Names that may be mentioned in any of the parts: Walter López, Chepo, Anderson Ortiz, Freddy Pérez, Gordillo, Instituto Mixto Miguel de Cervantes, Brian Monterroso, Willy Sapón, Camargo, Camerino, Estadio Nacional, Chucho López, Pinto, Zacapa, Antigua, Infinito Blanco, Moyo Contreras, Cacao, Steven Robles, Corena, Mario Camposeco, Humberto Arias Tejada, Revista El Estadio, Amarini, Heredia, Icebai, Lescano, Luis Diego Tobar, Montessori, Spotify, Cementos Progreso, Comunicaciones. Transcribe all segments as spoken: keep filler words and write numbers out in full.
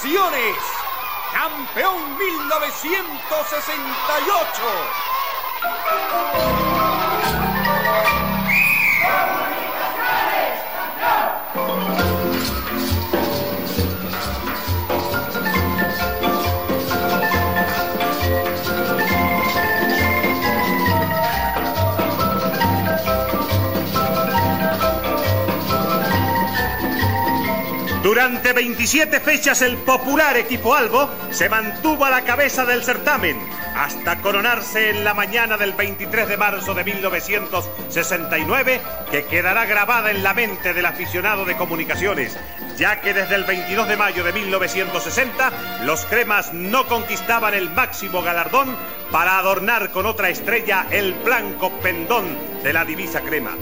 Comunicaciones, campeón mil novecientos sesenta y ocho. Durante veintisiete fechas el popular equipo Albo se mantuvo a la cabeza del certamen hasta coronarse en la mañana del veintitrés de marzo de mil novecientos sesenta y nueve, que quedará grabada en la mente del aficionado de Comunicaciones, ya que desde el veintidós de mayo de mil novecientos sesenta los cremas no conquistaban el máximo galardón para adornar con otra estrella el blanco pendón de la divisa crema.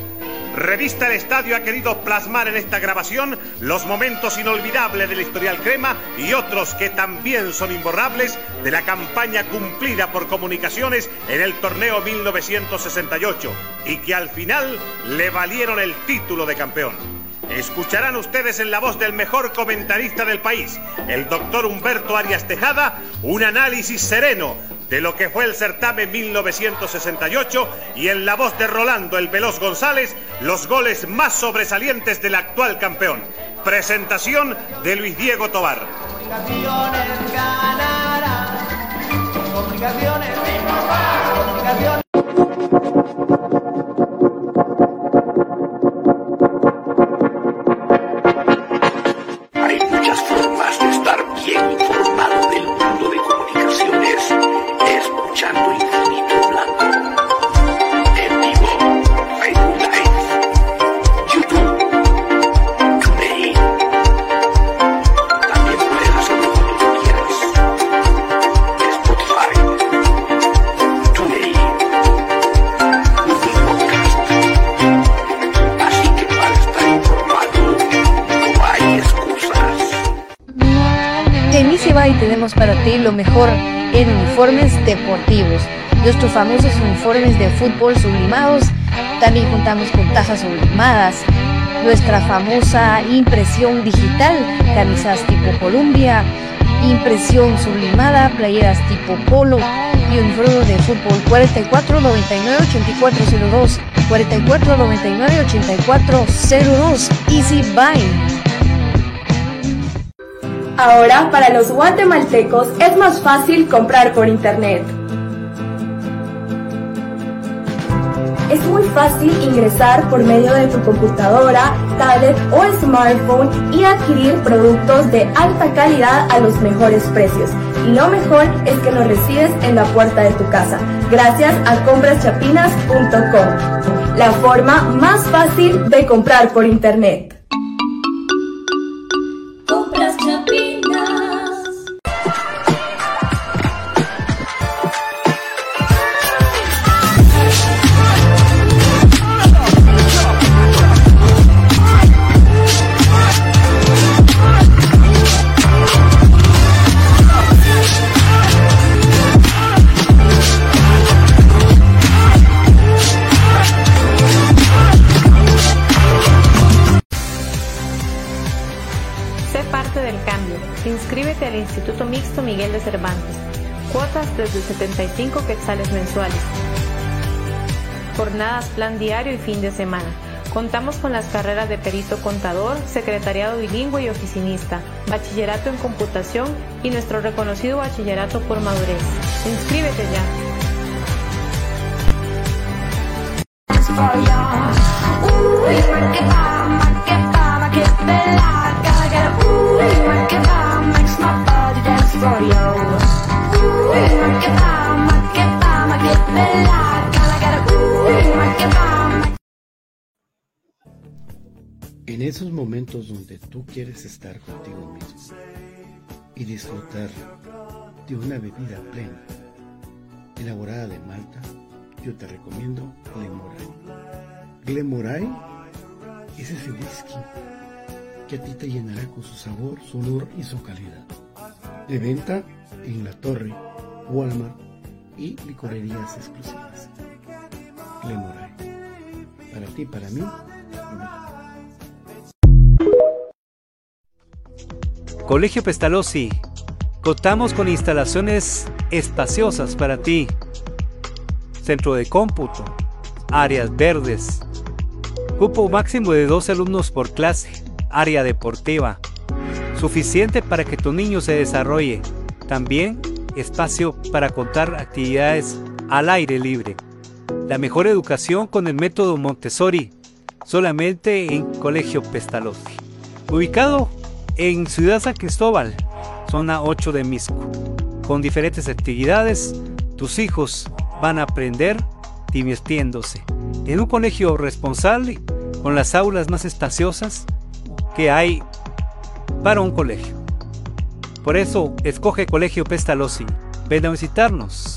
Revista El Estadio ha querido plasmar en esta grabación los momentos inolvidables del historial crema y otros que también son imborrables de la campaña cumplida por Comunicaciones en el torneo mil novecientos sesenta y ocho y que al final le valieron el título de campeón. Escucharán ustedes en la voz del mejor comentarista del país, el doctor Humberto Arias Tejada, un análisis sereno de lo que fue el certamen mil novecientos sesenta y ocho y en la voz de Rolando el Veloz González, los goles más sobresalientes del actual campeón. Presentación de Luis Diego Tobar. Comunicaciones ganará. Comunicaciones. Comunicaciones. Escuchando Infinito Blanco en vivo, Facebook Live, YouTube, TuneIn. También puedes hacerlo cuando tú quieras. Spotify, TuneIn, Google Podcast. Así que para estar informado no hay excusas. En Icebai tenemos para ti lo mejor en uniformes deportivos, nuestros famosos uniformes de fútbol sublimados. También contamos con tazas sublimadas, nuestra famosa impresión digital, camisas tipo Columbia, impresión sublimada, playeras tipo Polo y uniformes de fútbol. Cuatro cuatro nueve nueve ocho cuatro cero dos, cuatro cuatro nueve nueve ocho cuatro cero dos, Easy Buy. Ahora, para los guatemaltecos es más fácil comprar por internet. Es muy fácil ingresar por medio de tu computadora, tablet o smartphone y adquirir productos de alta calidad a los mejores precios. Y lo mejor es que los recibes en la puerta de tu casa, gracias a compras chapinas punto com, la forma más fácil de comprar por internet. Inscríbete al Instituto Mixto Miguel de Cervantes. Cuotas desde setenta y cinco quetzales mensuales. Jornadas, plan diario y fin de semana. Contamos con las carreras de perito contador, secretariado bilingüe y oficinista, bachillerato en computación y nuestro reconocido bachillerato por madurez. Inscríbete ya. En esos momentos donde tú quieres estar contigo mismo y disfrutar de una bebida plena, elaborada de malta, yo te recomiendo Glen Moray. Glen Moray es ese whisky que a ti te llenará con su sabor, su olor y su calidad. De venta en La Torre, Walmart y licorerías exclusivas. Glen Moray. Para ti, para mí, para mí. Colegio Pestalozzi, contamos con instalaciones espaciosas para ti. Centro de cómputo, áreas verdes, cupo máximo de doce alumnos por clase, área deportiva, suficiente para que tu niño se desarrolle. También espacio para contar actividades al aire libre. La mejor educación con el método Montessori, solamente en Colegio Pestalozzi. Ubicado en Ciudad San Cristóbal, zona ocho de Misco. Con diferentes actividades, tus hijos van a aprender divirtiéndose. En un colegio responsable, con las aulas más espaciosas que hay para un colegio. Por eso, escoge Colegio Pestalozzi. Ven a visitarnos.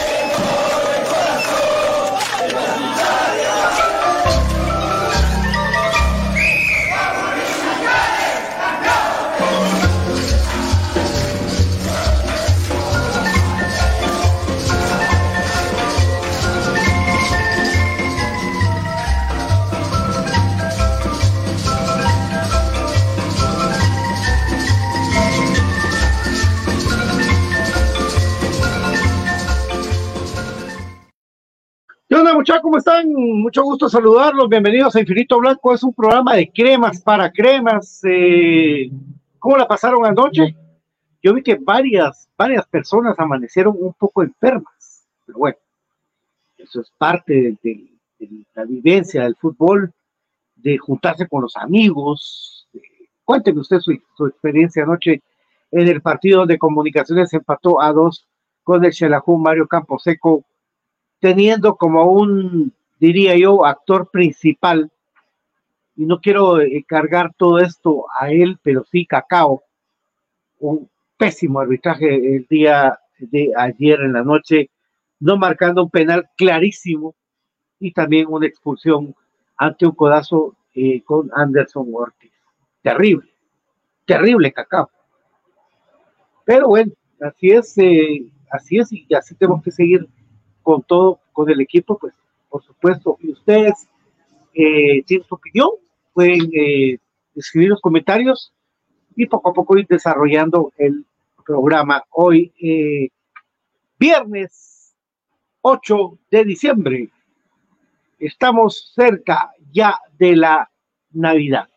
Muchachos, ¿cómo están? Mucho gusto saludarlos, bienvenidos a Infinito Blanco, es un programa de cremas para cremas. Eh, ¿cómo la pasaron anoche? Yo vi que varias, varias personas amanecieron un poco enfermas, pero bueno, eso es parte de, de, de la vivencia del fútbol, de juntarse con los amigos. Eh, cuénteme usted su, su experiencia anoche en el partido donde Comunicaciones empató a dos con el Xelajú Mario Camposeco, teniendo como un, diría yo, actor principal, y no quiero eh, cargar todo esto a él, pero sí Cacao, un pésimo arbitraje el día de ayer en la noche, no marcando un penal clarísimo, y también una expulsión ante un codazo eh, con Anderson Ortiz. Terrible, terrible Cacao. Pero bueno, así es, eh, así es, y así tenemos que seguir con todo, con el equipo, pues, por supuesto. Y ustedes eh, tienen su opinión, pueden eh, escribir los comentarios y poco a poco ir desarrollando el programa hoy, eh, viernes ocho de diciembre. Estamos cerca ya de la Navidad.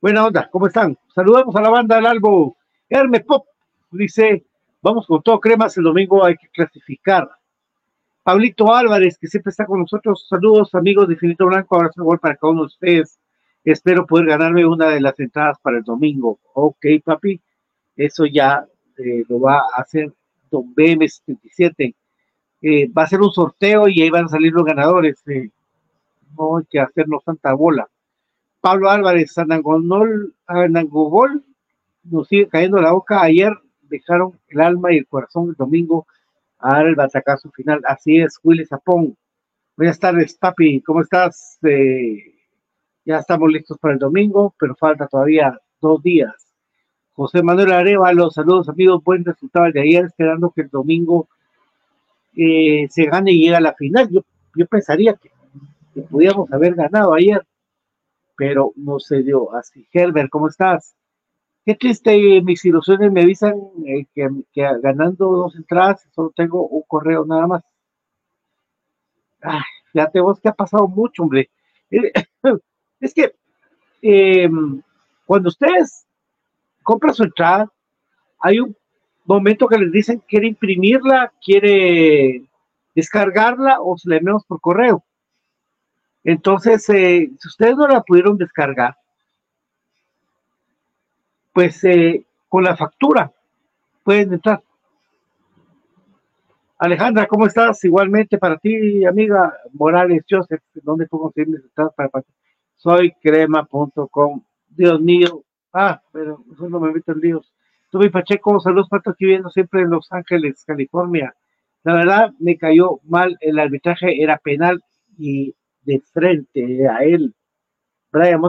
Buena onda, ¿cómo están? Saludamos a la banda del Albo. Hermes Pop dice, vamos con todo cremas, el domingo hay que clasificar. Pablito Álvarez, que siempre está con nosotros, saludos amigos de Infinito Blanco, abrazo de gol para cada uno de ustedes, espero poder ganarme una de las entradas para el domingo. Ok, papi, eso ya eh, lo va a hacer Don B M setenta y siete, eh, va a ser un sorteo y ahí van a salir los ganadores, eh. No hay que hacernos tanta bola. Pablo Álvarez, Anangonol, Anangogol, nos sigue cayendo la boca, ayer dejaron el alma y el corazón el domingo, ahora el batacazo final, así es, Willy Sapón. Buenas tardes, papi, ¿cómo estás? Eh, ya estamos listos para el domingo, pero falta todavía dos días. José Manuel Arevalo, saludos amigos, buen resultado el de ayer, esperando que el domingo eh, se gane y llegue a la final. Yo, yo pensaría que, que podíamos haber ganado ayer, pero no se dio así. Herbert, ¿cómo estás? Qué triste, mis ilusiones me avisan eh, que, que ganando dos entradas solo tengo un correo nada más. Ay, fíjate vos que ha pasado mucho, hombre. Eh, es que eh, cuando ustedes compran su entrada, hay un momento que les dicen quiere imprimirla, quiere descargarla o se la enviamos por correo. Entonces, eh, si ustedes no la pudieron descargar, pues eh, con la factura pueden entrar. Alejandra, ¿cómo estás? Igualmente para ti, amiga Morales Joseph, ¿dónde puedo conseguir mis entradas para partir? Soy crema punto com. Dios mío, ah, pero eso no me meto en líos. Tubi Pacheco, saludos Pato, aquí viendo siempre en Los Ángeles, California. La verdad me cayó mal el arbitraje, era penal y de frente a él. Brian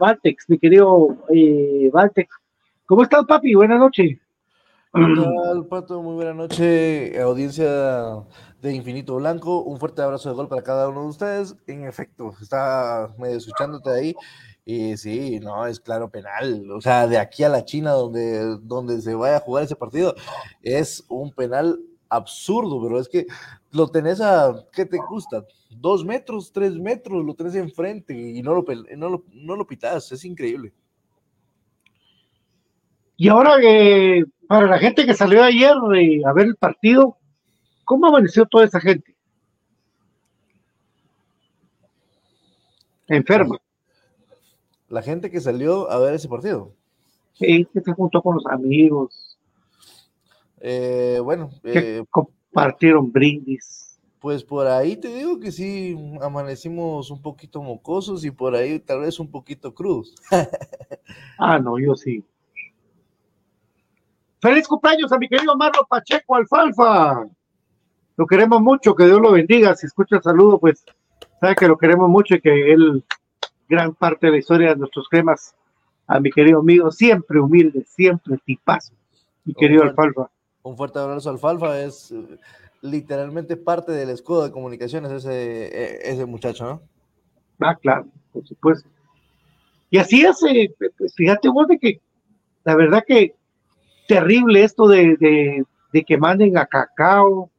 Valtex, mi querido eh, Valtex. ¿Cómo estás, papi? Buenas noches. Hola, Pato, muy buena noche, audiencia de Infinito Blanco. Un fuerte abrazo de gol para cada uno de ustedes. En efecto, está medio escuchándote ahí. Y sí, no, es claro penal, o sea, de aquí a la China donde, donde se vaya a jugar ese partido, es un penal absurdo, pero es que lo tenés a, ¿qué te gusta? Dos metros, tres metros, lo tenés enfrente y no lo, no lo, no lo pitás, es increíble. Y ahora, eh, para la gente que salió ayer eh, a ver el partido, ¿cómo amaneció toda esa gente? Enferma. La gente que salió a ver ese partido. Sí, que se juntó con los amigos. Eh, bueno. Eh, compartieron brindis. Pues por ahí te digo que sí, amanecimos un poquito mocosos y por ahí tal vez un poquito crudos. Ah, no, yo sí. ¡Feliz cumpleaños a mi querido Marlo Pacheco Alfalfa! Lo queremos mucho, que Dios lo bendiga. Si escucha el saludo, pues sabe que lo queremos mucho y que él... gran parte de la historia de nuestros cremas, a mi querido amigo, siempre humilde, siempre tipazo, mi querido un fuerte, Alfalfa. Un fuerte abrazo, Alfalfa, es eh, literalmente parte del escudo de comunicaciones ese, eh, ese muchacho, ¿no? Ah, claro, por supuesto. Y así es, eh, fíjate vos de que, la verdad que terrible esto de, de, de que manden a Cacao,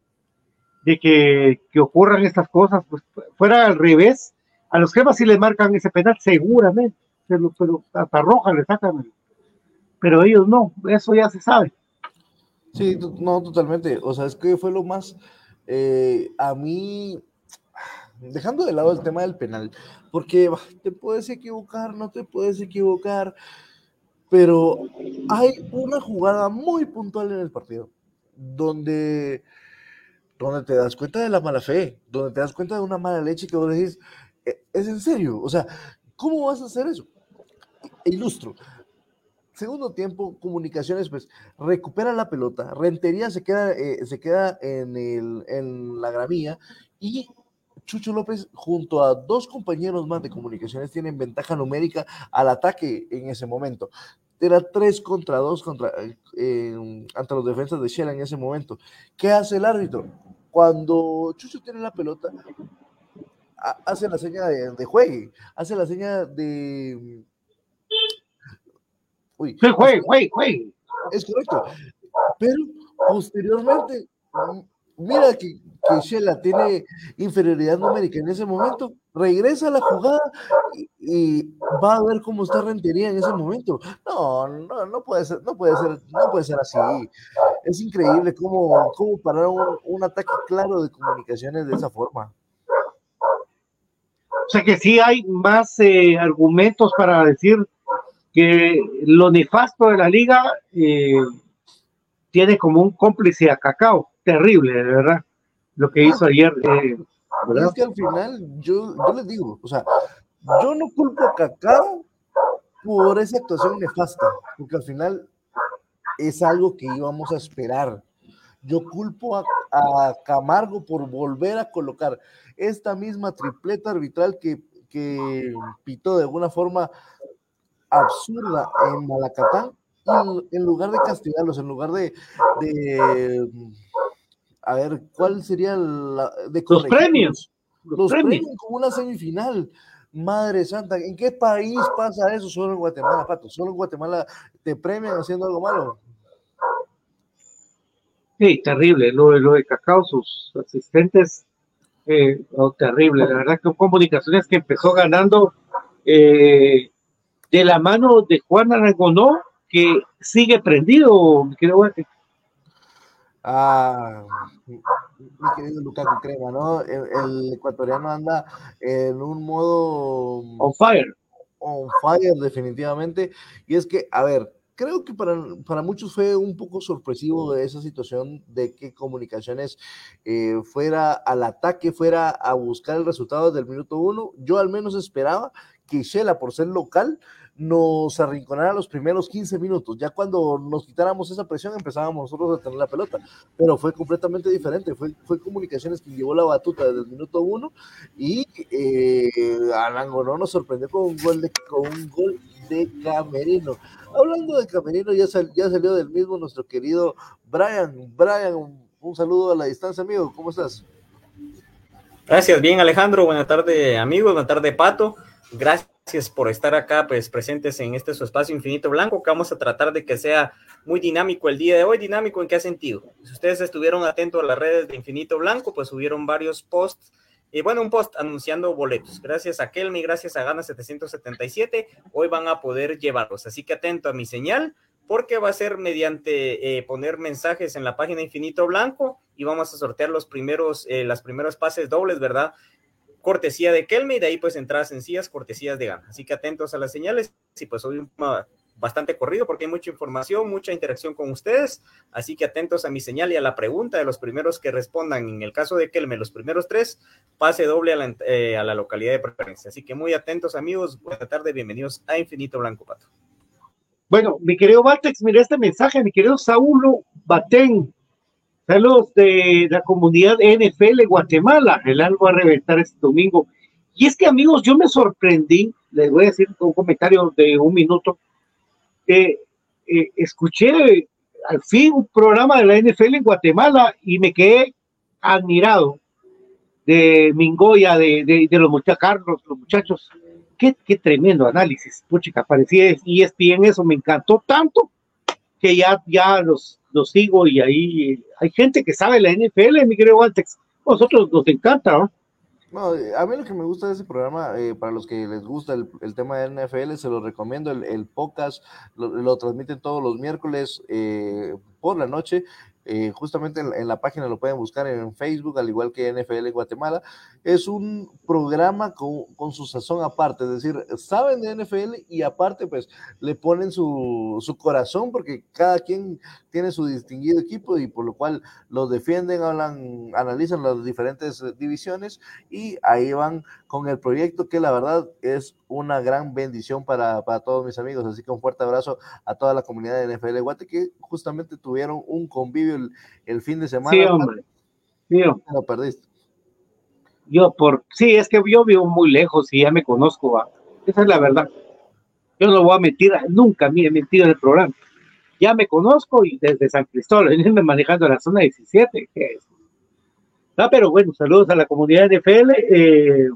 de que, que ocurran estas cosas, pues fuera al revés. A los cremas sí les marcan ese penal, seguramente, pero, pero hasta roja le sacan, pero ellos no, eso ya se sabe. Sí, no, totalmente, o sea, es que fue lo más, eh, a mí, dejando de lado el tema del penal, porque te puedes equivocar, no te puedes equivocar, pero hay una jugada muy puntual en el partido, donde, donde te das cuenta de la mala fe, donde te das cuenta de una mala leche que vos decís, es en serio, o sea, ¿cómo vas a hacer eso? Ilustro. Segundo tiempo, Comunicaciones, pues, recupera la pelota, Rentería se queda, eh, se queda en, el, en la gramilla y Chucho López junto a dos compañeros más de Comunicaciones tienen ventaja numérica al ataque en ese momento. Era tres contra dos contra, eh, ante los defensas de Shela en ese momento. ¿Qué hace el árbitro? Cuando Chucho tiene la pelota... hace la seña de, de juegue, hace la seña de... Uy, sí, juegue, juegue, juegue. Es correcto, pero posteriormente, mira que, que Shela tiene inferioridad numérica en ese momento, regresa a la jugada y, y va a ver cómo está Rentería en ese momento. No, no, no puede ser, no puede ser, no puede ser así. Es increíble cómo, cómo parar un, un ataque claro de Comunicaciones de esa forma. O sea que sí hay más eh, argumentos para decir que lo nefasto de la liga eh, tiene como un cómplice a Cacao. Terrible, de verdad, lo que hizo ayer. Eh, es que al final, yo, yo les digo, o sea, yo no culpo a Cacao por esa actuación nefasta, porque al final es algo que íbamos a esperar. Yo culpo a, a Camargo por volver a colocar esta misma tripleta arbitral que, que pitó de alguna forma absurda en Malacatán, y en lugar de castigarlos, en lugar de, de a ver, ¿cuál sería la, de corregir? Los premios. Los, los premios. premios como una semifinal. Madre santa, ¿en qué país pasa eso? Solo en Guatemala, Pato. Solo en Guatemala te premian haciendo algo malo. Sí, terrible, lo, lo de Cacao, sus asistentes, eh, oh, terrible, la verdad que Comunicaciones que empezó ganando eh, de la mano de Juan Anangonó, que sigue prendido, creo que... Ah, mi querido Lukaku Crema, ¿no? El, el ecuatoriano anda en un modo... On fire. On fire, definitivamente, y es que, a ver... Creo que para, para muchos fue un poco sorpresivo de esa situación de que Comunicaciones eh, fuera al ataque, fuera a buscar el resultado desde el minuto uno. Yo al menos esperaba que Shela, por ser local, nos arrinconara los primeros quince minutos. Ya cuando nos quitáramos esa presión empezábamos nosotros a tener la pelota, pero fue completamente diferente. Fue, fue Comunicaciones quien llevó la batuta desde el minuto uno y eh, Anangonó nos sorprendió con un gol de, con un gol de Camerino. Hablando de Camerino, ya, sal, ya salió del mismo nuestro querido Brian. Brian, un, un saludo a la distancia, amigo. ¿Cómo estás? Gracias, bien Alejandro, buena tarde amigos, buena tarde Pato, gracias por estar acá pues presentes en este su espacio Infinito Blanco, que vamos a tratar de que sea muy dinámico el día de hoy. ¿Dinámico en qué sentido? Si ustedes estuvieron atentos a las redes de Infinito Blanco, pues subieron varios posts, y eh, bueno, un post anunciando boletos, gracias a Kelme, gracias a Gana setecientos setenta y siete, hoy van a poder llevarlos, así que atento a mi señal, porque va a ser mediante eh, poner mensajes en la página Infinito Blanco y vamos a sortear los primeros, eh, las primeras pases dobles, ¿verdad? Cortesía de Kelme y de ahí pues entradas sencillas, cortesías de Gana. Así que atentos a las señales y pues hoy un tema bastante corrido porque hay mucha información, mucha interacción con ustedes, así que atentos a mi señal y a la pregunta de los primeros que respondan. En el caso de Kelme, los primeros tres, pase doble a la, eh, a la localidad de preferencia. Así que muy atentos amigos, buena tarde, bienvenidos a Infinito Blanco, Pato. Bueno, mi querido Valtex, mira este mensaje, mi querido Saulo Batén. Saludos de la comunidad N F L Guatemala. El algo a reventar este domingo. Y es que, amigos, yo me sorprendí. Les voy a decir un comentario de un minuto. Eh, eh, escuché eh, al fin un programa de la N F L en Guatemala y me quedé admirado de Mingoya, de, de, de los muchachos, Carlos, los muchachos. Qué, qué tremendo análisis, puchica, parecía E S P N eso, me encantó tanto que ya, ya los, los sigo y ahí hay gente que sabe la N F L, mi querido Valtex, nosotros nos encanta, ¿no? No, a mí lo que me gusta de ese programa, eh, para los que les gusta el, el tema de N F L, se los recomiendo, el, el podcast, lo, lo transmiten todos los miércoles eh, por la noche, eh, justamente en, en la página lo pueden buscar en Facebook, al igual que N F L Guatemala, es un programa con, con su sazón aparte, es decir, saben de N F L y aparte pues le ponen su, su corazón, porque cada quien tiene su distinguido equipo y por lo cual los defienden, hablan, analizan las diferentes divisiones y ahí van con el proyecto que la verdad es una gran bendición para, para todos mis amigos, así que un fuerte abrazo a toda la comunidad de N F L Guate que justamente tuvieron un convivio el, el fin de semana. Sí, hombre. Mío. Lo perdiste. Yo por, sí, es que yo vivo muy lejos y ya me conozco, ¿va? Esa es la verdad. Yo no voy a mentir, nunca me he mentido en el programa. Ya me conozco y desde San Cristóbal, venirme manejando la zona diecisiete, que es. Ah, pero bueno, saludos a la comunidad de N F L. Eh,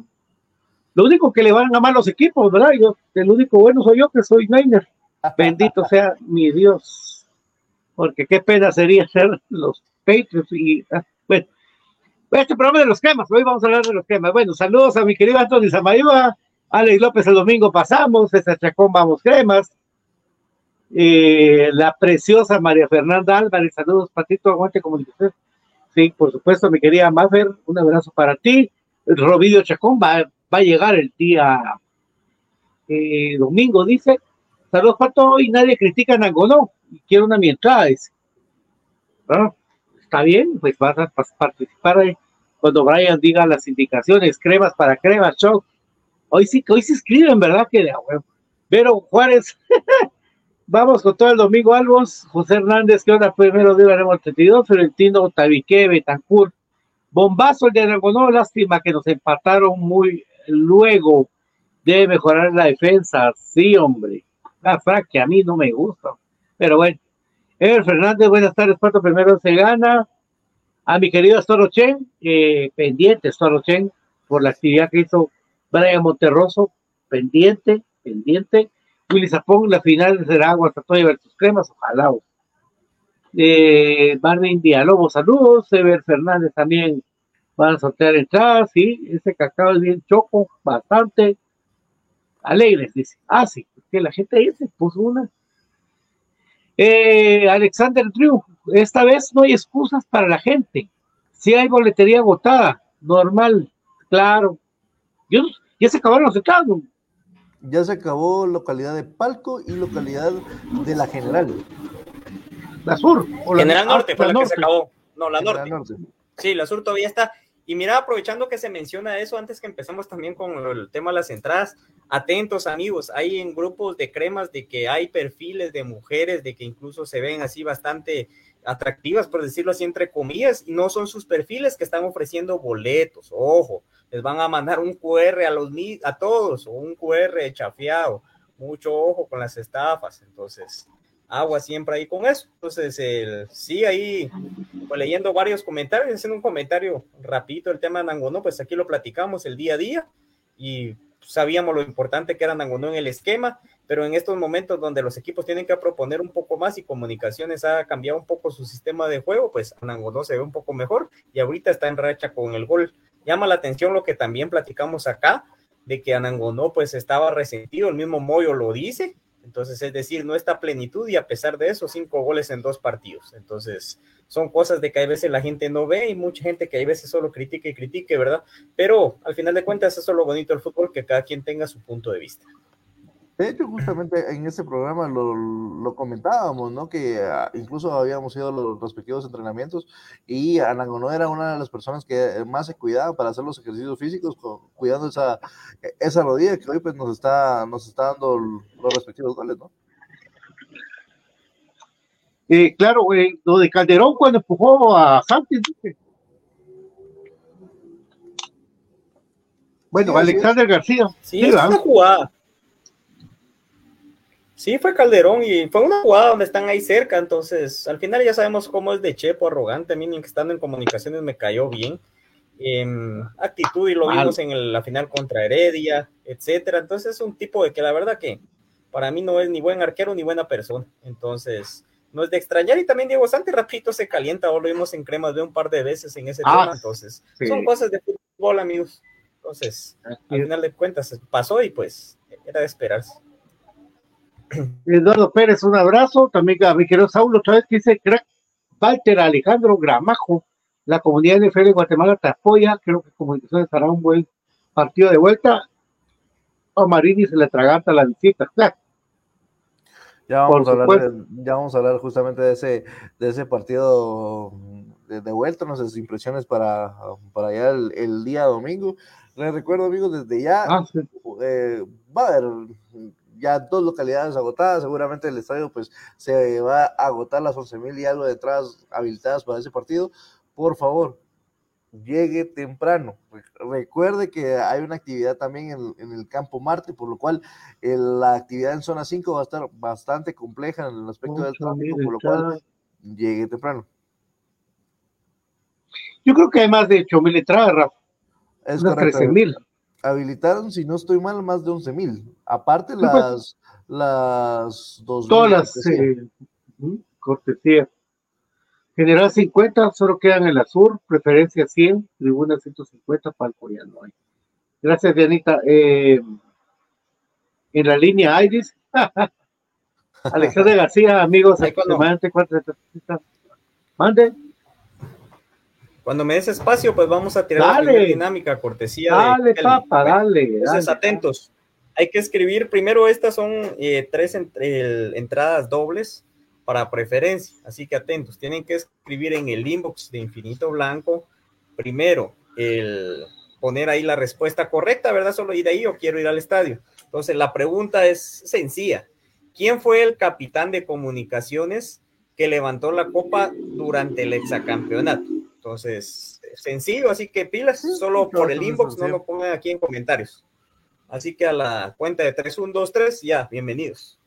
lo único que le van a amar los equipos, ¿verdad? Yo, el único bueno soy yo, que soy Niner. Bendito sea mi Dios, porque qué pena sería ser los Patriots y, ah, bueno, este programa de los cremas, hoy vamos a hablar de los cremas. Bueno, saludos a mi querido Antonio Samayoa, Alex López, el domingo pasamos, esa Chacón, vamos cremas. Eh, la preciosa María Fernanda Álvarez, saludos, Patito, aguante comunicación. Sí, por supuesto, mi querida Maffer, un abrazo para ti. Rovidio Chacón va, va a llegar el día eh, domingo, dice. Saludos para todos y nadie critica a Anangonó. Quiero una mientada, dice. Bueno, está bien, pues vas a participar ahí. Cuando Brian diga las indicaciones, cremas para cremas, show. Hoy sí, hoy se escriben, ¿verdad? Que de huevo. Vero Juárez, vamos con todo el domingo, Albos. José Hernández, que ahora primero de haremos treinta y dos. Florentino, Tabique, Betancourt. Bombazo el de Anangonó, lástima que nos empataron muy luego. Debe mejorar la defensa, sí, hombre. La Frac, que a mí no me gusta, pero bueno. Ever Fernández, buenas tardes, Pato, primero se gana. A mi querido Storochen, eh, pendiente Storochen, por la actividad que hizo Brian Monterroso, pendiente, pendiente. Willy Sapón, la final será Guastatoya versus Cremas, ojalá. Eh, Marvin Villalobos, saludos. Ever Fernández también van a sortear entradas, sí, ese cacao es bien choco, bastante. Alegres, dice. Ah, sí, que la gente ahí se puso una. Eh, Alexander Triu, esta vez no hay excusas para la gente. Sí hay boletería agotada, normal, claro. Yo, ya se acabaron los estados. Ya se acabó localidad de Palco y localidad de la General. La Sur. O la General Norte, fue la que se acabó. No, la Norte. Norte. Sí, la Sur todavía está. Y mira, aprovechando que se menciona eso, antes que empecemos también con el tema de las entradas, atentos amigos, hay en grupos de cremas de que hay perfiles de mujeres, de que incluso se ven así bastante atractivas, por decirlo así, entre comillas, y no son sus perfiles que están ofreciendo boletos, ojo, les van a mandar un cu erre a, los, a todos, o un cu erre chafeado, mucho ojo con las estafas, entonces... agua siempre ahí con eso. Entonces, el, sí, ahí, pues, leyendo varios comentarios, haciendo un comentario rapidito el tema de Anangonó, pues aquí lo platicamos el día a día, y sabíamos lo importante que era Anangonó en el esquema, pero en estos momentos donde los equipos tienen que proponer un poco más y Comunicaciones ha cambiado un poco su sistema de juego, pues Anangonó se ve un poco mejor, y ahorita está en racha con el gol. Llama la atención lo que también platicamos acá, de que Anangonó pues estaba resentido, el mismo Moyo lo dice. Entonces, es decir, no está a plenitud y a pesar de eso, cinco goles en dos partidos. Entonces, son cosas de que a veces la gente no ve y mucha gente que a veces solo critique y critique, ¿verdad? Pero al final de cuentas, eso es lo bonito del fútbol, que cada quien tenga su punto de vista. De hecho, justamente en ese programa lo, lo comentábamos, ¿no? Que incluso habíamos ido a los respectivos entrenamientos y Anangonó era una de las personas que más se cuidaba para hacer los ejercicios físicos, cuidando esa, esa rodilla que hoy pues nos está, nos está dando los respectivos goles, ¿no? Eh, claro, eh, lo de Calderón cuando empujó a Santos, dice. Bueno, sí, Alexander sí. García. Sí, es una jugada. Sí, fue Calderón y fue una jugada donde están ahí cerca, entonces al final ya sabemos cómo es de chepo, arrogante, a mí ni que estando en Comunicaciones me cayó bien, eh, actitud y lo Mal. vimos en el, la final contra Heredia, etcétera, entonces es un tipo de que la verdad que para mí no es ni buen arquero ni buena persona, entonces no es de extrañar y también Diego Santi rapidito se calienta, ahora lo vimos en cremas de un par de veces en ese ah, tema, entonces sí. son cosas de fútbol amigos, entonces al final de cuentas pasó y pues era de esperarse. Eduardo Pérez, un abrazo. También a mi querido Saulo, otra vez que dice crack Walter Alejandro Gramajo. La comunidad N F L de Guatemala te apoya. Creo que Comunicaciones hará un buen partido de vuelta. A Amarini se le traganta la visita. Claro. Ya vamos, a hablar de, ya vamos a hablar justamente de ese, de ese partido de, de vuelta, nuestras impresiones para, para ya el, el día domingo. Les recuerdo, amigos, desde ya ah, sí. eh, va a haber. Ya dos localidades agotadas, seguramente el estadio pues se va a agotar las once mil y algo de entradas habilitadas para ese partido. Por favor, llegue temprano. Recuerde que hay una actividad también en, en el campo Marte, por lo cual eh, la actividad en zona cinco va a estar bastante compleja en el aspecto Mucho del tráfico, por lo cual llegue temprano. Yo creo que hay más de ocho mil entradas, Rafa. Es correcto. trece mil. Habilitaron, si no estoy mal, más de once mil. Aparte sí, las, pues, las dos mil. Todas las eh, cortesía. General cincuenta, solo quedan en la sur, preferencia cien, tribuna ciento cincuenta, palco ya no hay. Gracias, Dianita. Eh, en la línea Iris. Alexander García, amigos. Aquí, mande. Cuando me des espacio, pues vamos a tirar dale, la primera dinámica, cortesía. Dale, de papa, dale. Entonces, dale, atentos. Hay que escribir, primero estas son eh, tres ent- el, entradas dobles para preferencia, así que atentos. Tienen que escribir en el inbox de Infinito Blanco, primero, el poner ahí la respuesta correcta, ¿verdad? Solo ir ahí o quiero ir al estadio. Entonces, la pregunta es sencilla. ¿Quién fue el capitán de Comunicaciones que levantó la copa durante el hexacampeonato? Entonces, sencillo, así que pilas, solo por el inbox, no lo pongan aquí en comentarios. Así que a la cuenta de tres, uno, dos, tres, ya, bienvenidos.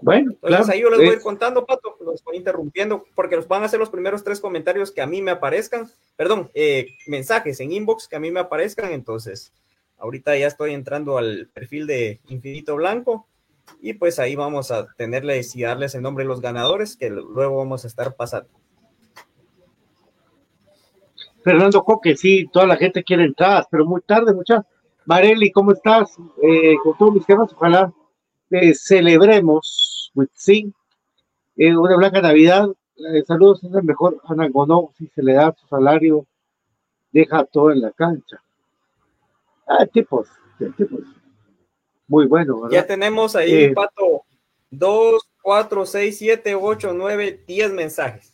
Bueno, entonces claro, ahí yo les voy a ir contando, Pato, los voy interrumpiendo, porque los van a hacer los primeros tres comentarios que a mí me aparezcan, perdón, eh, mensajes en inbox que a mí me aparezcan, entonces, ahorita ya estoy entrando al perfil de Infinito Blanco, y pues ahí vamos a tenerles y darles el nombre de los ganadores que luego vamos a estar pasando. Fernando Coque, sí, toda la gente quiere entradas, pero muy tarde, muchachos. Mareli, ¿cómo estás? Eh, con todos mis temas, ojalá eh, celebremos, sí, eh, una blanca Navidad. Eh, saludos, es el mejor Anangonó, si se le da su salario, deja todo en la cancha. Ah, tipos, tipos. Muy bueno, ¿verdad? Ya tenemos ahí, eh, Pato, dos, cuatro, seis, siete, ocho, nueve, diez mensajes.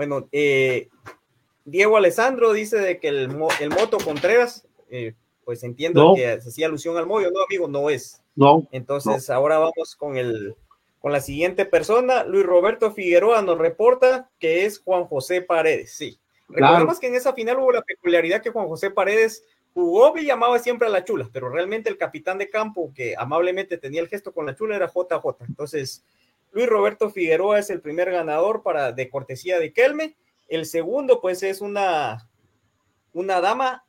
Bueno, eh, Diego Alessandro dice de que el, el Moto Contreras, eh, pues entiendo no. que se hacía alusión al Moyo, no amigo, no es. No. Entonces no. ahora vamos con el con la siguiente persona. Luis Roberto Figueroa nos reporta que es Juan José Paredes, sí. Claro. Recordemos que en esa final hubo la peculiaridad que Juan José Paredes jugó y llamaba siempre a la chula, pero realmente el capitán de campo que amablemente tenía el gesto con la chula era J J. Entonces, Luis Roberto Figueroa es el primer ganador para, de cortesía de Kelme. El segundo, pues, es una, una dama,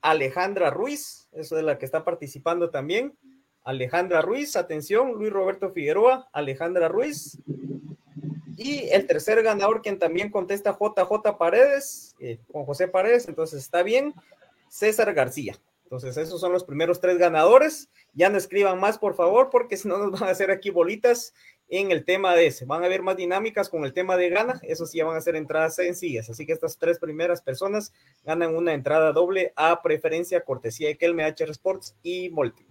Alejandra Ruiz, eso es la que está participando también. Alejandra Ruiz, atención, Luis Roberto Figueroa, Alejandra Ruiz. Y el tercer ganador, quien también contesta J J Paredes, eh, Juan José Paredes, entonces está bien, César García. Entonces esos son los primeros tres ganadores. Ya no escriban más, por favor, porque si no nos van a hacer aquí bolitas en el tema de ese. Van a haber más dinámicas con el tema de gana, eso sí ya van a ser entradas sencillas, así que estas tres primeras personas ganan una entrada doble a preferencia, cortesía de Kelme, H R Sports y Multi.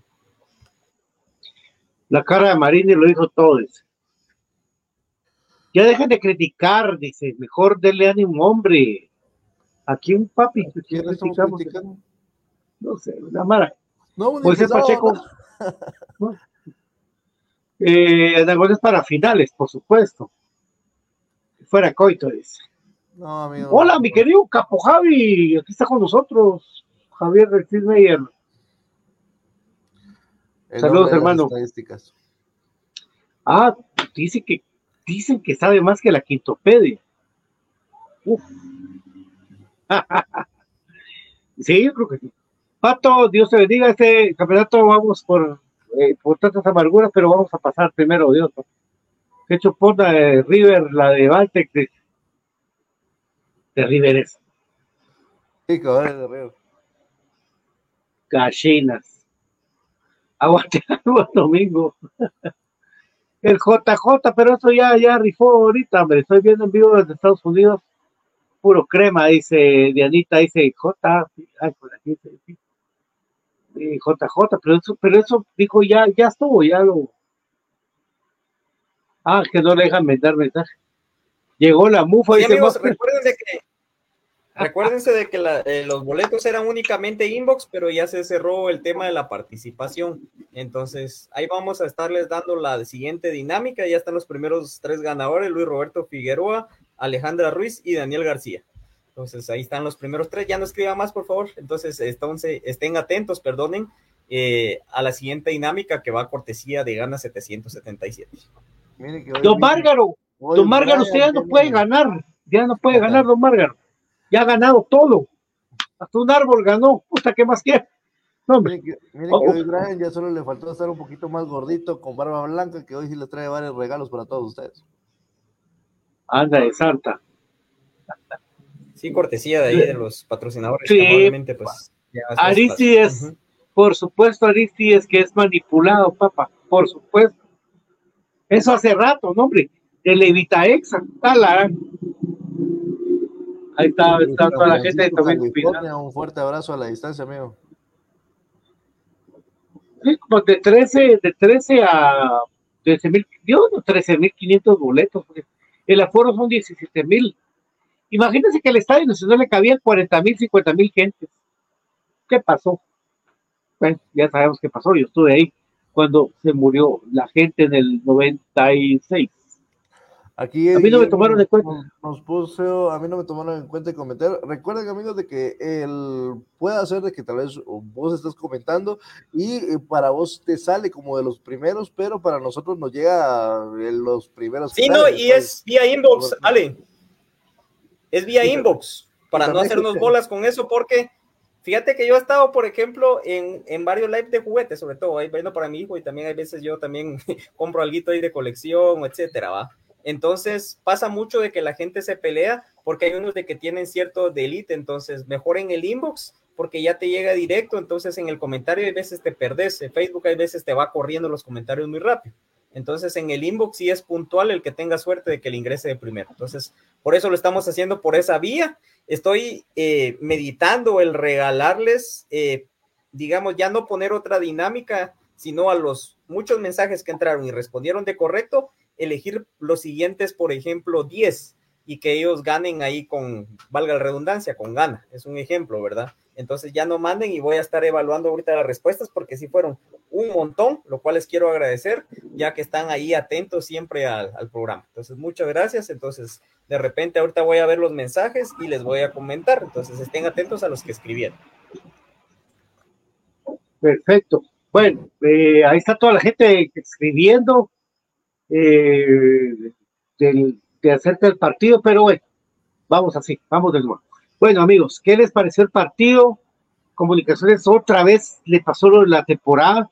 La cara de Amarini lo dijo todo, dice. Ya dejen de criticar, dice, mejor denle ánimo, hombre. Aquí un papi. ¿Quién criticamos? No sé, la mara. No, un José Pacheco. No. Eh, Anangonó es para finales, por supuesto. Fuera coito, dice. No, amigo. Hola, no, mi querido Capo Javi. Aquí está con nosotros Javier del Cismeyer. Saludos, hermano. Estadísticas. Ah, dice que dicen que sabe más que la Quintopedia. Uf. Sí, yo creo que sí. Pato, Dios te bendiga. Este campeonato vamos por, eh, por tantas amarguras, pero vamos a pasar primero, Dios. Hecho por la de River, la de Valtec, de, de River es. Sí, cabrón, de River. Gallinas. Aguante el domingo. El J J, pero eso ya, ya rifó ahorita, hombre. Estoy viendo en vivo desde Estados Unidos. Puro crema, dice Dianita, dice J. Ay, por aquí dice J J, pero eso, pero eso dijo ya, ya estuvo, ya lo. Ah, que no le dejan mandar mensaje. Llegó la mufa, sí, dice, amigos, ¿no? Recuerden de que Recuérdense de que la, eh, los boletos eran únicamente inbox, pero ya se cerró el tema de la participación. Entonces, ahí vamos a estarles dando la siguiente dinámica. Ya están los primeros tres ganadores, Luis Roberto Figueroa, Alejandra Ruiz y Daniel García. Entonces, ahí están los primeros tres. Ya no escriban más, por favor. Entonces, entonces estén atentos, perdonen, eh, a la siguiente dinámica que va a cortesía de Gana setecientos setenta y siete. Mire que don Márgaro, don Márgaro, usted ya no puede ganar. Ya no puede ganar, don Márgaro. Ya ha ganado todo. Hasta un árbol ganó. Puta, ¿qué más quiere? No, hombre. Miren que, miren oh, que hoy Brian ya solo le faltó estar un poquito más gordito, con barba blanca, que hoy sí les trae varios regalos para todos ustedes. Anda de Santa. Sí, cortesía de ahí de los patrocinadores. Sí. Probablemente, pues, Aristides, uh-huh. Por supuesto, Aristides, que es manipulado, papá. Por supuesto. Eso hace rato, ¿no, hombre? De Levitaexa. Está la... Ahí está, está toda la gente también. Un fuerte abrazo a la distancia, amigo. Sí, pues de trece, de trece a trece mil, Dios, trece mil quinientos boletos. El aforo son diecisiete mil. Imagínense que al Estadio Nacional le cabían cuarenta mil, cincuenta mil gentes. ¿Qué pasó? Bueno, ya sabemos qué pasó. Yo estuve ahí cuando se murió la gente en el noventa y seis. Aquí a mí no me tomaron en cuenta. Nos puso, a mí no me tomaron en cuenta de comentar. Recuerden, amigos, de que él puede hacer de que tal vez vos estás comentando y para vos te sale como de los primeros, pero para nosotros nos llega los primeros. Sí, no, y es vía inbox, Ale. Es vía inbox, para no hacernos bolas con eso, porque fíjate que yo he estado, por ejemplo, en, en varios live de juguetes, sobre todo, ahí vendo para mi hijo y también hay veces yo también compro alguito ahí de colección, etcétera, va. Entonces pasa mucho de que la gente se pelea porque hay unos de que tienen cierto delito, entonces mejor en el inbox porque ya te llega directo, entonces en el comentario hay veces te perdés, en Facebook hay veces te va corriendo los comentarios muy rápido, entonces en el inbox sí es puntual el que tenga suerte de que le ingrese de primero, entonces por eso lo estamos haciendo por esa vía. Estoy eh, meditando el regalarles, eh, digamos, ya no poner otra dinámica, sino a los muchos mensajes que entraron y respondieron de correcto, elegir los siguientes, por ejemplo, diez, y que ellos ganen ahí con, valga la redundancia, con gana, es un ejemplo, ¿verdad? Entonces ya no manden y voy a estar evaluando ahorita las respuestas porque sí fueron un montón, lo cual les quiero agradecer, ya que están ahí atentos siempre al, al programa. Entonces, muchas gracias. Entonces, de repente ahorita voy a ver los mensajes y les voy a comentar. Entonces, estén atentos a los que escribieron. Perfecto. Bueno, eh, ahí está toda la gente escribiendo eh, del, de acerca del partido, pero bueno, vamos así, vamos de nuevo. Bueno, amigos, ¿qué les pareció el partido? Comunicaciones otra vez le pasó la temporada,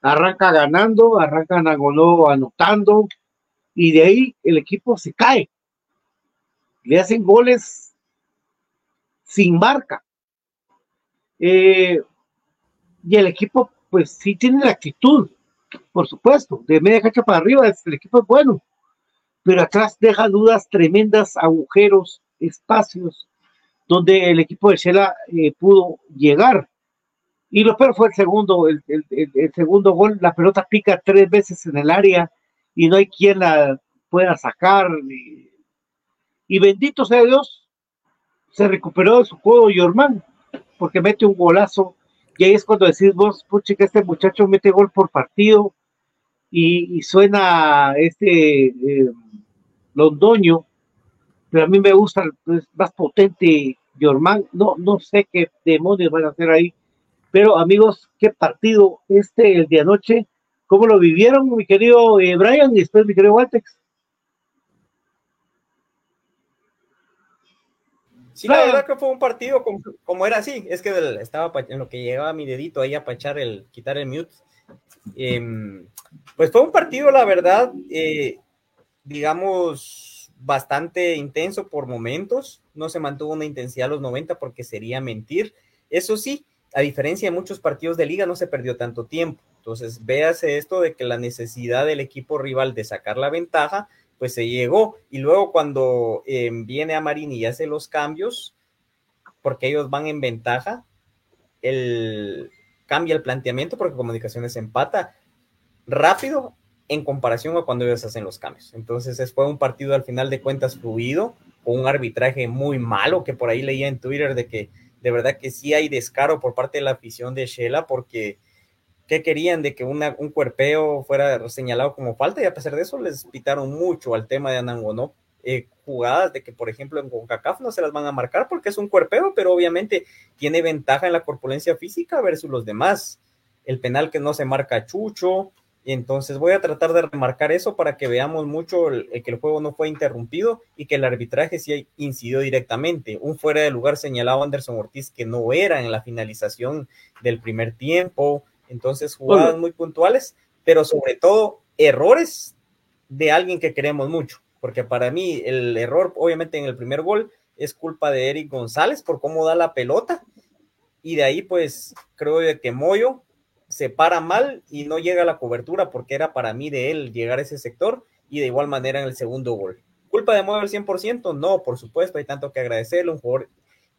arranca ganando, arranca Anangonó anotando, y de ahí el equipo se cae. Le hacen goles sin marca. Eh, y el equipo, pues sí tiene la actitud, por supuesto, de media cancha para arriba, el equipo es bueno, pero atrás deja dudas tremendas, agujeros, espacios, donde el equipo de Xela eh, pudo llegar. Y lo peor fue el segundo, el, el, el segundo gol, la pelota pica tres veces en el área y no hay quien la pueda sacar. Y, y bendito sea Dios, se recuperó de su codo Jormán, porque mete un golazo. Y ahí es cuando decís vos, pucha, que este muchacho mete gol por partido y, y suena este eh, Londoño, pero a mí me gusta, es más potente Jormán, no, no sé qué demonios van a hacer ahí, pero amigos, qué partido este, el de anoche, ¿cómo lo vivieron, mi querido eh, Brian, y después mi querido Waltex? Sí, Brian. La verdad que fue un partido como, como era así, es que del, estaba en lo que llegaba mi dedito ahí a pachar el, quitar el mute, eh, pues fue un partido, la verdad, eh, digamos, bastante intenso por momentos, no se mantuvo una intensidad a los noventa porque sería mentir, eso sí, a diferencia de muchos partidos de liga no se perdió tanto tiempo, entonces véase esto de que la necesidad del equipo rival de sacar la ventaja, pues se llegó, y luego cuando eh, viene Amarini y hace los cambios, porque ellos van en ventaja, el, cambia el planteamiento porque Comunicaciones empata rápido, en comparación a cuando ellos hacen los cambios. Entonces fue un partido al final de cuentas fluido, con un arbitraje muy malo, que por ahí leía en Twitter de que de verdad que sí hay descaro por parte de la afición de Xela, porque ¿qué querían? De que una, un cuerpeo fuera señalado como falta, y a pesar de eso les pitaron mucho al tema de Anangonó, eh, jugadas de que por ejemplo en CONCACAF no se las van a marcar porque es un cuerpeo, pero obviamente tiene ventaja en la corpulencia física versus los demás, el penal que no se marca a Chucho. Entonces voy a tratar de remarcar eso para que veamos mucho el, el que el juego no fue interrumpido y que el arbitraje sí incidió directamente. Un fuera de lugar señalado Anderson Ortiz que no era en la finalización del primer tiempo. Entonces jugadas muy puntuales, pero sobre todo errores de alguien que queremos mucho. Porque para mí el error obviamente en el primer gol es culpa de Eric González por cómo da la pelota. Y de ahí pues creo que Moyo se para mal y no llega a la cobertura porque era para mí de él llegar a ese sector, y de igual manera en el segundo gol. ¿Culpa de Moyo al cien por ciento? No, por supuesto, hay tanto que agradecerle, un jugador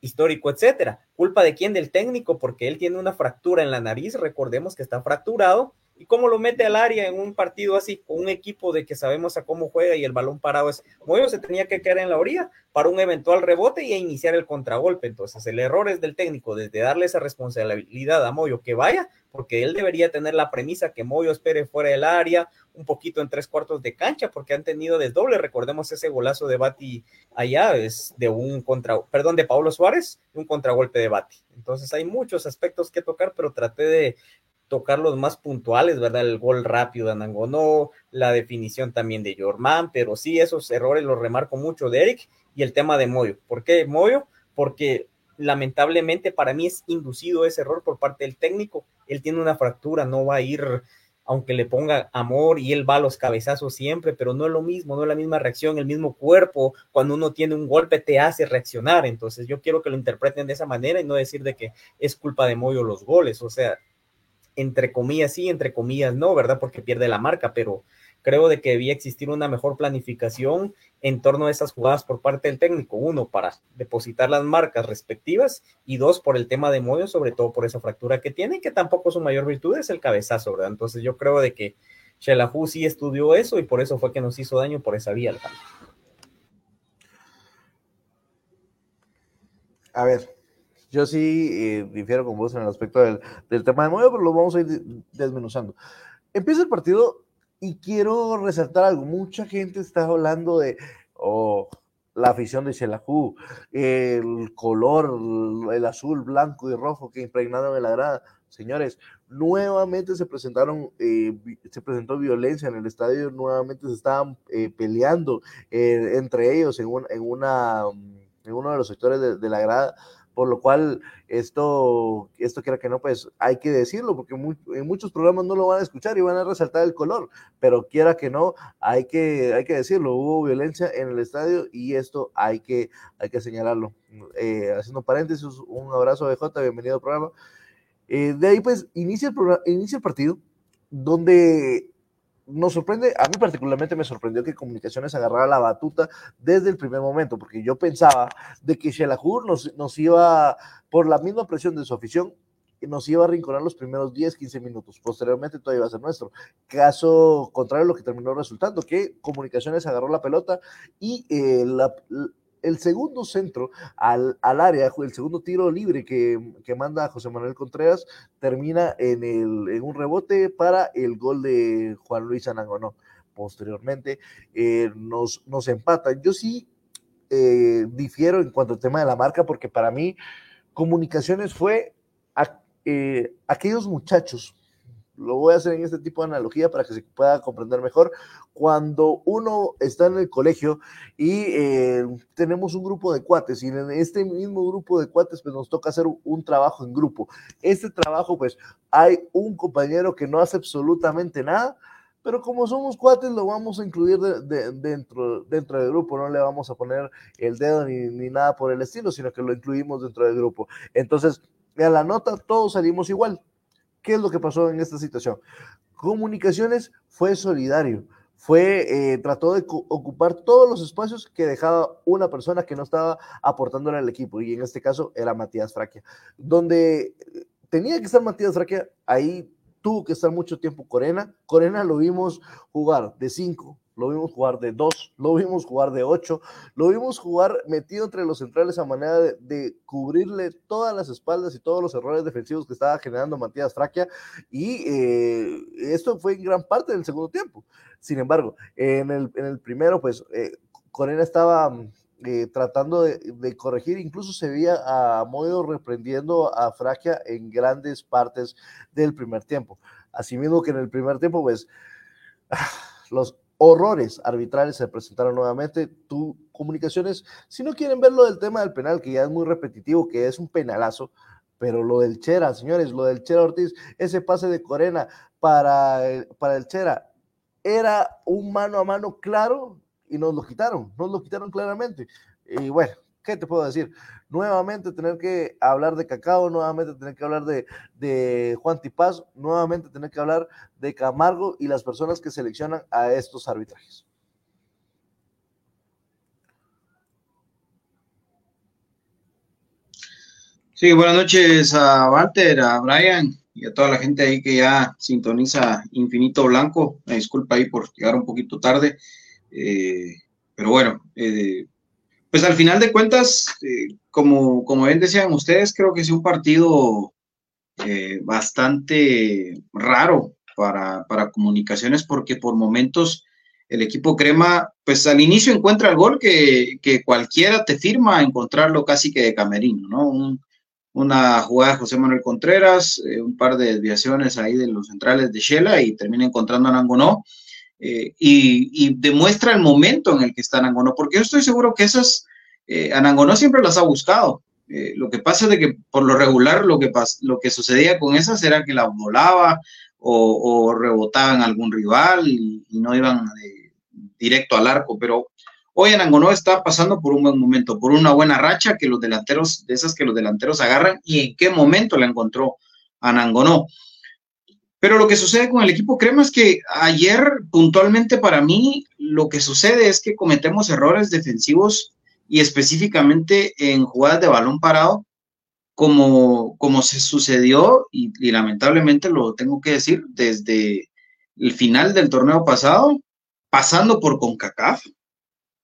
histórico, etcétera. ¿Culpa de quién? Del técnico, porque él tiene una fractura en la nariz, recordemos que está fracturado, y cómo lo mete al área en un partido así, con un equipo de que sabemos a cómo juega y el balón parado es, Moyo se tenía que quedar en la orilla para un eventual rebote y a iniciar el contragolpe. Entonces el error es del técnico, desde darle esa responsabilidad a Moyo que vaya, porque él debería tener la premisa que Moyo espere fuera del área, un poquito en tres cuartos de cancha, porque han tenido desdoble, recordemos ese golazo de Bati allá, es de un contra, perdón, de Pablo Suárez, un contragolpe de Bati. Entonces hay muchos aspectos que tocar, pero traté de tocar los más puntuales, ¿verdad? El gol rápido de Anangonó, la definición también de Jormán, pero sí, esos errores los remarco mucho de Eric, y el tema de Moyo. ¿Por qué Moyo? Porque lamentablemente para mí es inducido ese error por parte del técnico, él tiene una fractura, no va a ir, aunque le ponga amor y él va a los cabezazos siempre, pero no es lo mismo, no es la misma reacción, el mismo cuerpo, cuando uno tiene un golpe te hace reaccionar, entonces yo quiero que lo interpreten de esa manera y no decir de que es culpa de Moyo los goles, o sea, entre comillas sí, entre comillas no, ¿verdad? Porque pierde la marca, pero creo de que debía existir una mejor planificación en torno a esas jugadas por parte del técnico, uno, para depositar las marcas respectivas, y dos, por el tema de Moyo, sobre todo por esa fractura que tiene, que tampoco su mayor virtud es el cabezazo, ¿verdad? Entonces yo creo de que Xelajú sí estudió eso, y por eso fue que nos hizo daño por esa vía al cambio. A ver, yo sí eh, difiero con vos en el aspecto del, del tema de Moyo, pero lo vamos a ir desmenuzando. Empieza el partido y quiero resaltar algo. Mucha gente está hablando de oh, la afición de Xelajú, el color, el azul, blanco y rojo que impregnaron en la grada. Señores, nuevamente se presentaron, eh, se presentó violencia en el estadio, nuevamente se estaban eh, peleando eh, entre ellos en, un, en, una, en uno de los sectores de, de la grada, por lo cual esto, esto quiera que no, pues hay que decirlo, porque muy, en muchos programas no lo van a escuchar y van a resaltar el color, pero quiera que no, hay que, hay que decirlo, hubo violencia en el estadio y esto hay que, hay que señalarlo. Eh, haciendo paréntesis, un abrazo a B J, bienvenido al programa. Eh, de ahí pues inicia el, programa, inicia el partido donde nos sorprende, a mí particularmente me sorprendió que Comunicaciones agarrara la batuta desde el primer momento, porque yo pensaba de que Xelajú nos, nos iba, por la misma presión de su afición, nos iba a arrinconar los primeros diez, quince minutos, posteriormente todo iba a ser nuestro. Caso contrario a lo que terminó resultando, que Comunicaciones agarró la pelota y eh, la... el segundo centro al, al área, el segundo tiro libre que, que manda José Manuel Contreras, termina en, el, en un rebote para el gol de Juan Luis Anangonó. Posteriormente eh, nos, nos empatan. Yo sí eh, difiero en cuanto al tema de la marca, porque para mí Comunicaciones fue a, eh, aquellos muchachos, lo voy a hacer en este tipo de analogía para que se pueda comprender mejor, cuando uno está en el colegio y eh, tenemos un grupo de cuates, y en este mismo grupo de cuates pues nos toca hacer un, un trabajo en grupo. Este trabajo pues hay un compañero que no hace absolutamente nada, pero como somos cuates lo vamos a incluir de, de, dentro, dentro del grupo, no le vamos a poner el dedo ni, ni nada por el estilo, sino que lo incluimos dentro del grupo. Entonces, a la nota todos salimos igual. ¿Qué es lo que pasó en esta situación? Comunicaciones fue solidario, fue, eh, trató de co- ocupar todos los espacios que dejaba una persona que no estaba aportándole al equipo, y en este caso era Matías Fraquia. Donde tenía que estar Matías Fraquia, ahí tuvo que estar mucho tiempo Corena. Corena lo vimos jugar de cinco, lo vimos jugar de dos, lo vimos jugar de ocho, lo vimos jugar metido entre los centrales a manera de, de cubrirle todas las espaldas y todos los errores defensivos que estaba generando Matías Fraquia, y eh, esto fue en gran parte del segundo tiempo. Sin embargo, en el, en el primero, pues, eh, Corena estaba eh, tratando de, de corregir, incluso se veía a Moyo reprendiendo a Fraquia en grandes partes del primer tiempo. Asimismo que en el primer tiempo, pues, los horrores arbitrales se presentaron nuevamente. Tú, Comunicaciones, si no quieren ver lo del tema del penal, que ya es muy repetitivo, que es un penalazo, pero lo del Chera, señores, lo del Chera Ortiz, ese pase de Corena para el, para el Chera, era un mano a mano claro y nos lo quitaron, nos lo quitaron claramente. Y bueno, ¿qué te puedo decir? Nuevamente tener que hablar de Cacao, nuevamente tener que hablar de, de Juan Tipaz, nuevamente tener que hablar de Camargo y las personas que seleccionan a estos arbitrajes. Sí, buenas noches a Walter, a Brian y a toda la gente ahí que ya sintoniza Infinito Blanco. Me disculpa ahí por llegar un poquito tarde, eh, pero bueno, eh, pues al final de cuentas, eh, como, como bien decían ustedes, creo que es un partido eh, bastante raro para, para Comunicaciones, porque por momentos el equipo crema, pues al inicio encuentra el gol que, que cualquiera te firma encontrarlo casi que de Camerino, ¿no? Un, una jugada de José Manuel Contreras, eh, un par de desviaciones ahí de los centrales de Xela y termina encontrando a Anangonó. Eh, y, y demuestra el momento en el que está Anangonó, porque yo estoy seguro que esas, eh, Anangonó siempre las ha buscado, eh, lo que pasa es de que por lo regular lo que, pas- lo que sucedía con esas era que las volaba o, o rebotaban algún rival y, y no iban eh, directo al arco, pero hoy Anangonó está pasando por un buen momento, por una buena racha que los delanteros, de esas que los delanteros agarran, y en qué momento la encontró Anangonó. Pero lo que sucede con el equipo crema es que ayer, puntualmente para mí, lo que sucede es que cometemos errores defensivos y específicamente en jugadas de balón parado, como, como se sucedió, y, y lamentablemente lo tengo que decir, desde el final del torneo pasado, pasando por CONCACAF,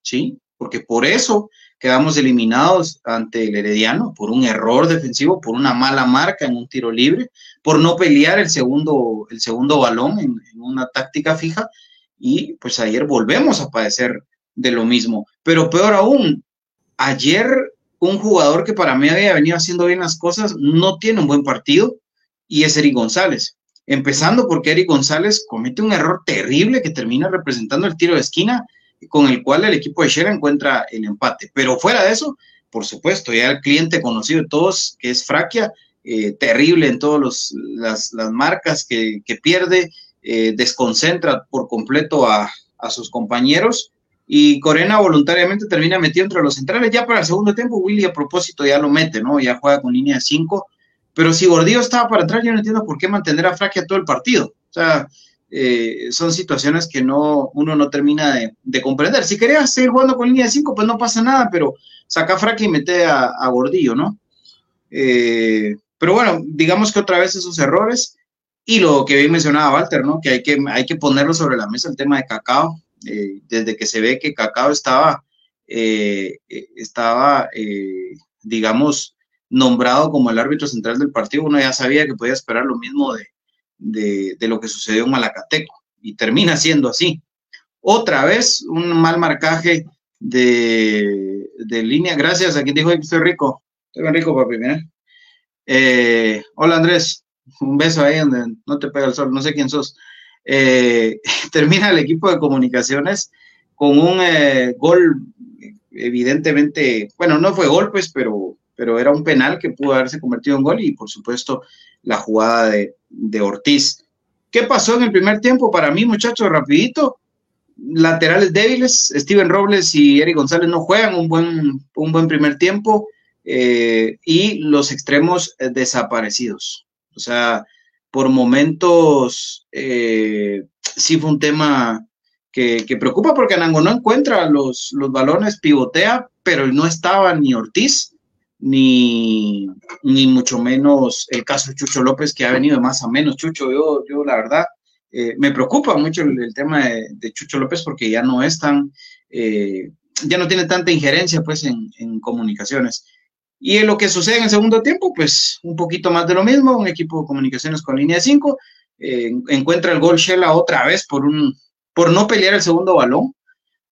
¿sí? Porque por eso Quedamos eliminados ante el Herediano por un error defensivo, por una mala marca en un tiro libre, por no pelear el segundo, el segundo balón en, en una táctica fija, y pues ayer volvemos a padecer de lo mismo. Pero peor aún, ayer un jugador que para mí había venido haciendo bien las cosas no tiene un buen partido, y es Eric González. Empezando porque Eric González comete un error terrible que termina representando el tiro de esquina, con el cual el equipo de Xela encuentra el empate. Pero fuera de eso, por supuesto, ya el cliente conocido de todos, que es Fraquia, eh, terrible en todas las, las marcas que, que pierde, eh, desconcentra por completo a, a sus compañeros, y Corena voluntariamente termina metido entre los centrales. Ya para el segundo tiempo, Willy a propósito ya lo mete, ¿no? Ya juega con línea cinco, pero si Gordillo estaba para atrás, yo no entiendo por qué mantener a Fraquia todo el partido. O sea, Eh, son situaciones que no, uno no termina de, de comprender. Si querías seguir jugando con línea cinco, pues no pasa nada, pero saca a Fraque y mete a, a Gordillo, ¿no? Eh, pero bueno, digamos que otra vez esos errores, y lo que bien mencionaba Walter, ¿no? Que hay que, hay que ponerlo sobre la mesa el tema de Cacao. Eh, desde que se ve que Cacao estaba, eh, estaba eh, digamos, nombrado como el árbitro central del partido, uno ya sabía que podía esperar lo mismo de De, de lo que sucedió en Malacateco, y termina siendo así. Otra vez un mal marcaje de, de línea. Gracias a quien dijo, estoy rico, estoy bien rico, papi, mira. Eh, hola Andrés, un beso ahí donde no te pega el sol, no sé quién sos. Eh, termina el equipo de Comunicaciones con un eh, gol, evidentemente, bueno, no fue gol, pues, pero, pero era un penal que pudo haberse convertido en gol, y por supuesto la jugada de, de Ortiz. ¿Qué pasó en el primer tiempo? Para mí, muchachos, rapidito, laterales débiles, Steven Robles y Eric González no juegan un buen, un buen primer tiempo, eh, y los extremos desaparecidos. O sea, por momentos eh, sí fue un tema que, que preocupa, porque Anangonó no encuentra los, los balones, pivotea, pero no estaba ni Ortiz, Ni, ni mucho menos el caso de Chucho López, que ha venido de más a menos. Chucho, yo, yo la verdad, eh, me preocupa mucho el, el tema de, de Chucho López, porque ya no es tan, eh, ya no tiene tanta injerencia, pues, en, en Comunicaciones. Y en lo que sucede en el segundo tiempo, pues, un poquito más de lo mismo, un equipo de Comunicaciones con línea cinco, eh, encuentra el gol Xela otra vez por, un, por no pelear el segundo balón.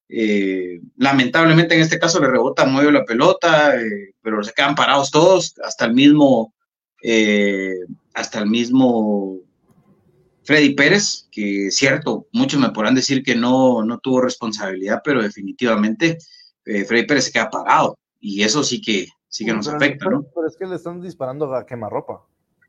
Eh, lamentablemente en este caso le rebota a Moyo la pelota, eh, pero se quedan parados todos, hasta el mismo eh, hasta el mismo Freddy Pérez, que es cierto, muchos me podrán decir que no, no tuvo responsabilidad, pero definitivamente eh, Freddy Pérez se queda parado, y eso sí que sí que nos pero, afecta, ¿no? Pero es que le están disparando a quemarropa.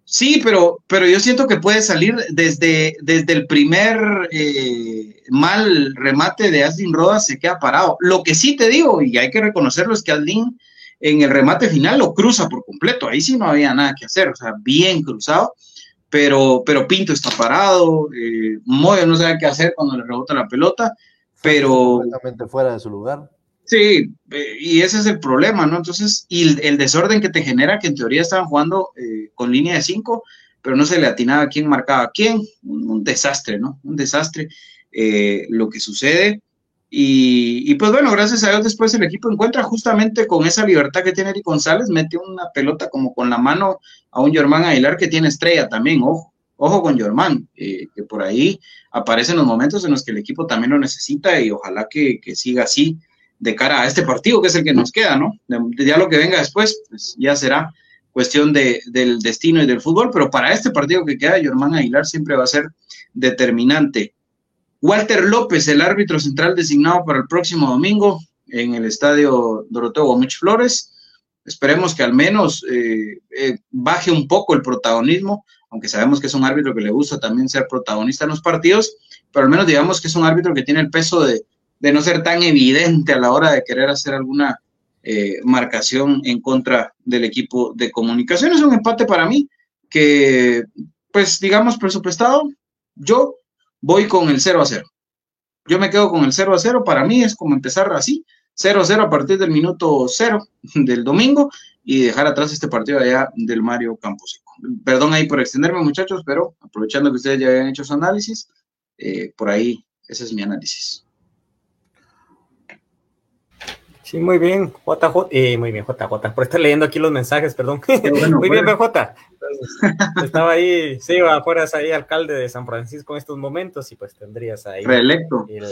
Sí, pero, pero yo siento que puede salir desde, desde el primer eh, mal remate de Aslin Rodas, se queda parado. Lo que sí te digo, y hay que reconocerlo, es que Aslin en el remate final lo cruza por completo. Ahí sí no había nada que hacer, o sea, bien cruzado, pero, pero Pinto está parado, eh, Moyo no sabe qué hacer cuando le rebota la pelota, pero... completamente fuera de su lugar. Sí, y ese es el problema, ¿no? Entonces, y el, el desorden que te genera, que en teoría estaban jugando eh, con línea de cinco, pero no se le atinaba a quién marcaba a quién. Un, un desastre, ¿no? Un desastre eh, lo que sucede. Y, y pues bueno, gracias a Dios después el equipo encuentra, justamente con esa libertad que tiene Eric González, mete una pelota como con la mano a un Jormán Aguilar, que tiene estrella también, ojo. Ojo con Jormán, eh, que por ahí aparecen los momentos en los que el equipo también lo necesita, y ojalá que, que siga así de cara a este partido, que es el que nos queda, ¿no? Ya lo que venga después, pues ya será cuestión de, del destino y del fútbol, pero para este partido que queda, Jormán Aguilar siempre va a ser determinante. Walter López, el árbitro central designado para el próximo domingo en el estadio Doroteo Gómez Flores. Esperemos que al menos eh, eh, baje un poco el protagonismo, aunque sabemos que es un árbitro que le gusta también ser protagonista en los partidos, pero al menos digamos que es un árbitro que tiene el peso de de no ser tan evidente a la hora de querer hacer alguna eh, marcación en contra del equipo de Comunicaciones. Un empate para mí, que pues digamos presupuestado, yo voy con el cero a cero. Yo me quedo con el cero a cero, para mí es como empezar así, cero a cero a partir del minuto cero del domingo, y dejar atrás este partido allá del Mario Camposeco. Perdón ahí por extenderme, muchachos, pero aprovechando que ustedes ya habían hecho su análisis, eh, por ahí ese es mi análisis. Sí, muy bien, J J, eh, muy bien, J J, por estar leyendo aquí los mensajes, perdón. Bueno, muy bueno. Bien, B J. Entonces, estaba ahí, sí, afuera es ahí alcalde de San Francisco en estos momentos, y pues tendrías ahí. Reelecto. El...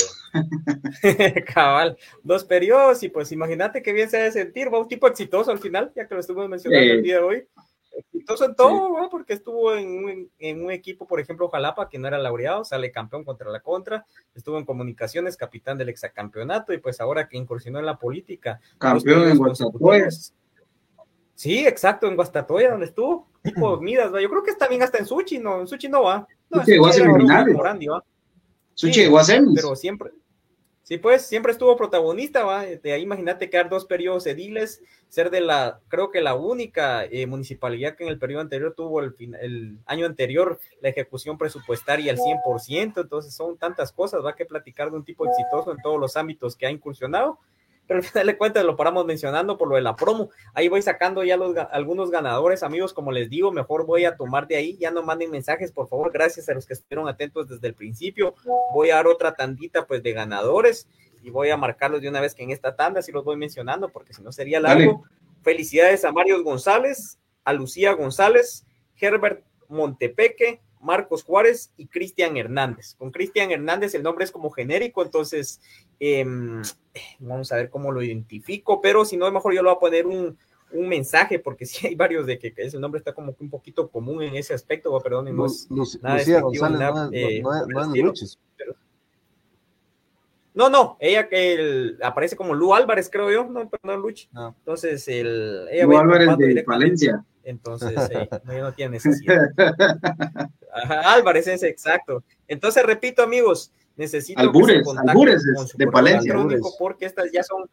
Cabal, dos periodos, y pues imagínate qué bien se ha de sentir, va un tipo exitoso al final, ya que lo estuvimos mencionando eh. el día de hoy. Exitoso en todo, sí. ¿eh? Porque estuvo en un, en un equipo, por ejemplo, Jalapa, que no era laureado, sale campeón contra la contra, estuvo en Comunicaciones, capitán del exacampeonato, y pues ahora que incursionó en la política. Campeón en Guastatoya. Sí, exacto, en Guastatoya, donde estuvo, tipo Midas, ¿va? Yo creo que está bien hasta en Suchi, ¿no? En Suchi no va. No, Suchi llegó a semifinales. Suchi llegó a semis. Pero siempre... Sí, pues, siempre estuvo protagonista, ¿va? De ahí imagínate quedar dos periodos ediles, ser de la, creo que la única eh, municipalidad que en el periodo anterior tuvo el, el año anterior la ejecución presupuestaria al cien por ciento, entonces son tantas cosas, va, que platicar de un tipo exitoso en todos los ámbitos que ha incursionado, pero al final de cuentas lo paramos mencionando por lo de la promo, ahí voy sacando ya los, algunos ganadores, amigos, como les digo, mejor voy a tomar de ahí, ya no manden mensajes, por favor, gracias a los que estuvieron atentos desde el principio, voy a dar otra tandita pues de ganadores, y voy a marcarlos de una vez que en esta tanda, sí los voy mencionando, porque si no sería largo. Dale. Felicidades a Mario González, a Lucía González, Herbert Montepeque, Marcos Juárez y Cristian Hernández. Con Cristian Hernández el nombre es como genérico, entonces eh, vamos a ver cómo lo identifico, pero si no, mejor yo le voy a poner un, un mensaje, porque sí hay varios de que, que ese nombre está como un poquito común en ese aspecto, oh, perdón, no es Lu- nada Lucía González, nada, no, eh, no, no, no, es pero... no, no, ella que el, aparece como Lu Álvarez, creo yo, no, perdón, Luchi, no. Entonces el... Ella Lu Álvarez de Valencia. Entonces, eh, no, no tiene necesidad. Ajá, Álvarez es exacto. Entonces, repito, amigos, necesito albures, que se albures con su de Palencia, porque estas ya son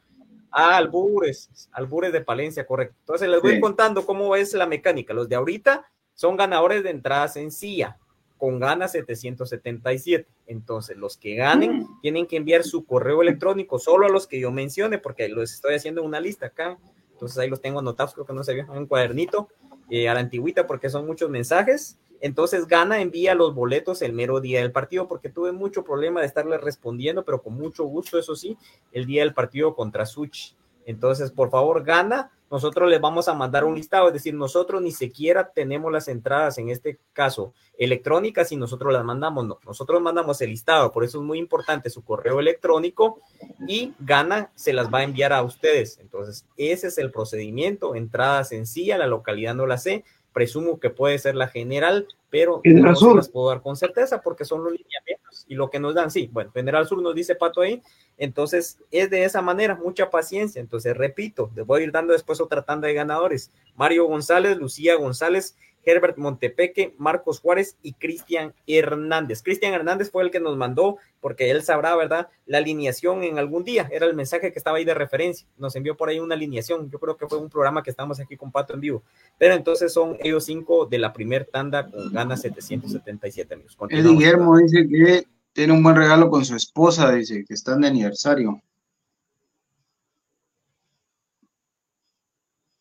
ah, albures, albures de Palencia, correcto. Entonces, les voy sí. contando cómo es la mecánica. Los de ahorita son ganadores de entrada sencilla, con Gana setecientos setenta y siete. Entonces, los que ganen mm. tienen que enviar su correo electrónico, solo a los que yo mencione, porque los estoy haciendo en una lista acá. Entonces ahí los tengo anotados, creo que no se vio en un cuadernito, eh, a la antigüita porque son muchos mensajes, entonces Gana envía los boletos el mero día del partido, porque tuve mucho problema de estarle respondiendo, pero con mucho gusto, eso sí, el día del partido contra Suchi, entonces por favor Gana, nosotros les vamos a mandar un listado, es decir, nosotros ni siquiera tenemos las entradas, en este caso electrónicas, y nosotros las mandamos, no, nosotros mandamos el listado, por eso es muy importante su correo electrónico, y Gana se las va a enviar a ustedes, entonces ese es el procedimiento, entrada sencilla, la localidad no la sé, presumo que puede ser la general, pero no se las puedo dar con certeza, porque son los lineamientos, y lo que nos dan, sí, bueno, General Sur nos dice Pato ahí, entonces es de esa manera, mucha paciencia, entonces repito, les voy a ir dando después otra tanda de ganadores, Mario González, Lucía González, Herbert Montepeque, Marcos Juárez y Cristian Hernández. Cristian Hernández fue el que nos mandó, porque él sabrá, ¿verdad?, la alineación en algún día, era el mensaje que estaba ahí de referencia, nos envió por ahí una alineación, yo creo que fue un programa que estamos aquí con Pato en vivo, pero entonces son ellos cinco de la primer tanda con Gana setecientos setenta y siete, amigos. El Guillermo dice que tiene un buen regalo con su esposa, dice que están de aniversario.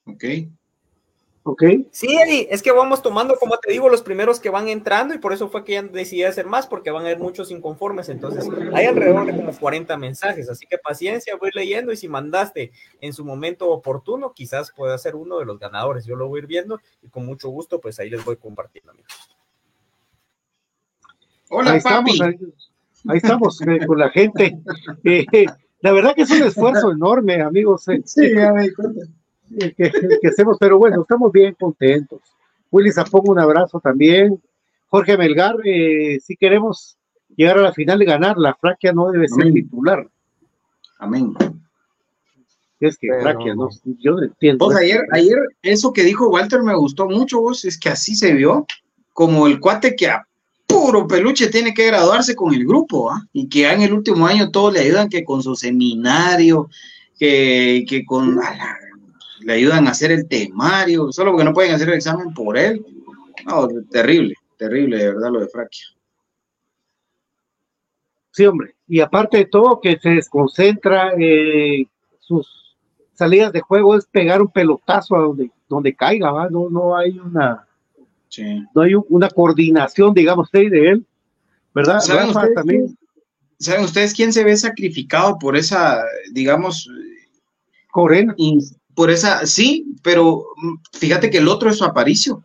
Ok. Okay. Sí, Eli, es que vamos tomando, como te digo, los primeros que van entrando y por eso fue que ya decidí hacer más, porque van a haber muchos inconformes, entonces hay alrededor de como cuarenta mensajes, así que paciencia, voy leyendo y si mandaste en su momento oportuno, quizás pueda ser uno de los ganadores, yo lo voy a ir viendo y con mucho gusto, pues ahí les voy compartiendo, amigos. Hola, ahí papi. Estamos, ahí, ahí estamos eh, con la gente. Eh, eh, la verdad que es un esfuerzo enorme, amigos. Eh, sí, ya me cuenta. Que, que hacemos, pero bueno, estamos bien contentos. Willy Sapón, un abrazo también. Jorge Melgar, eh, si queremos llegar a la final y ganar, la Fraquia no debe ser Amén. titular. Amén. Es que pero... Fraquia, no, yo no entiendo. Vos, ayer, ayer, eso que dijo Walter me gustó mucho, vos, es que así se vio, como el cuate que a puro peluche tiene que graduarse con el grupo, ¿eh? Y que en el último año todos le ayudan, que con su seminario, que, que con... le ayudan a hacer el temario, solo porque no pueden hacer el examen por él. No, terrible, terrible, de verdad, lo de Fraquia. Sí, hombre, y aparte de todo, que se desconcentra, eh, sus salidas de juego es pegar un pelotazo a donde, donde caiga, ¿va? No, no hay una sí. no hay un, una coordinación, digamos, de él, ¿verdad? ¿Saben Rafa, ustedes, también? ¿Saben ustedes quién se ve sacrificado por esa, digamos, Corena. Y por esa, sí, pero fíjate que el otro es Aparicio,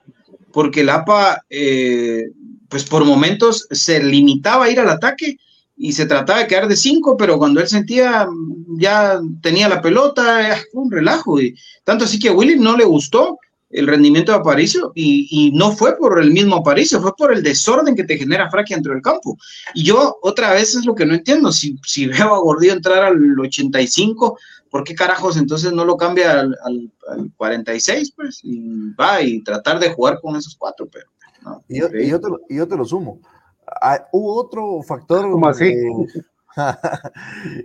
porque el A P A, eh, pues por momentos se limitaba a ir al ataque y se trataba de quedar de cinco, pero cuando él sentía, ya tenía la pelota, un relajo, y tanto así que a Willy no le gustó el rendimiento de Aparicio, y, y no fue por el mismo Aparicio, fue por el desorden que te genera Fraquia dentro del campo. Y yo, otra vez, es lo que no entiendo, si, si veo a Gordillo entrar al ochenta y cinco, ¿por qué carajos entonces no lo cambia al, al, al cuarenta y seis? Pues, y va, y tratar de jugar con esos cuatro, pero... No, y, yo, y, yo te lo, y yo te lo sumo. Ah, hubo otro factor... ¿Cómo así? Eh,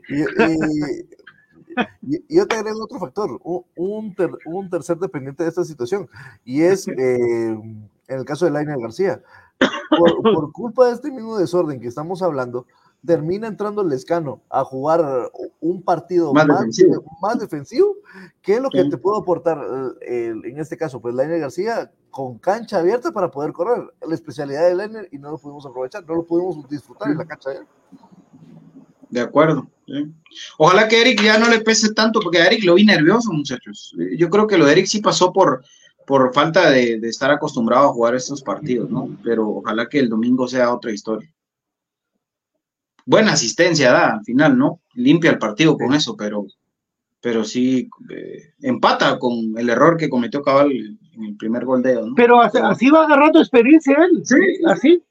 y, y, Yo te agrego otro factor, un, ter, un tercer dependiente de esta situación, y es eh, en el caso de Lainel García. Por, por culpa de este mismo desorden que estamos hablando, termina entrando Lescano a jugar un partido más, más, defensivo. más defensivo que lo que sí te puedo aportar, eh, en este caso, pues Lainel García con cancha abierta para poder correr, la especialidad de Lainel, y no lo pudimos aprovechar, no lo pudimos disfrutar en la cancha abierta. De acuerdo. ¿Sí? Ojalá que Eric ya no le pese tanto, porque a Eric lo vi nervioso, muchachos. Yo creo que lo de Eric sí pasó por, por falta de, de estar acostumbrado a jugar estos partidos, ¿no? Pero ojalá que el domingo sea otra historia. Buena asistencia da al final, ¿no? Limpia el partido con eso, pero, pero sí eh, empata con el error que cometió Cabal en el primer gol de ellos, ¿no? Pero así, así va agarrando experiencia él, sí, así.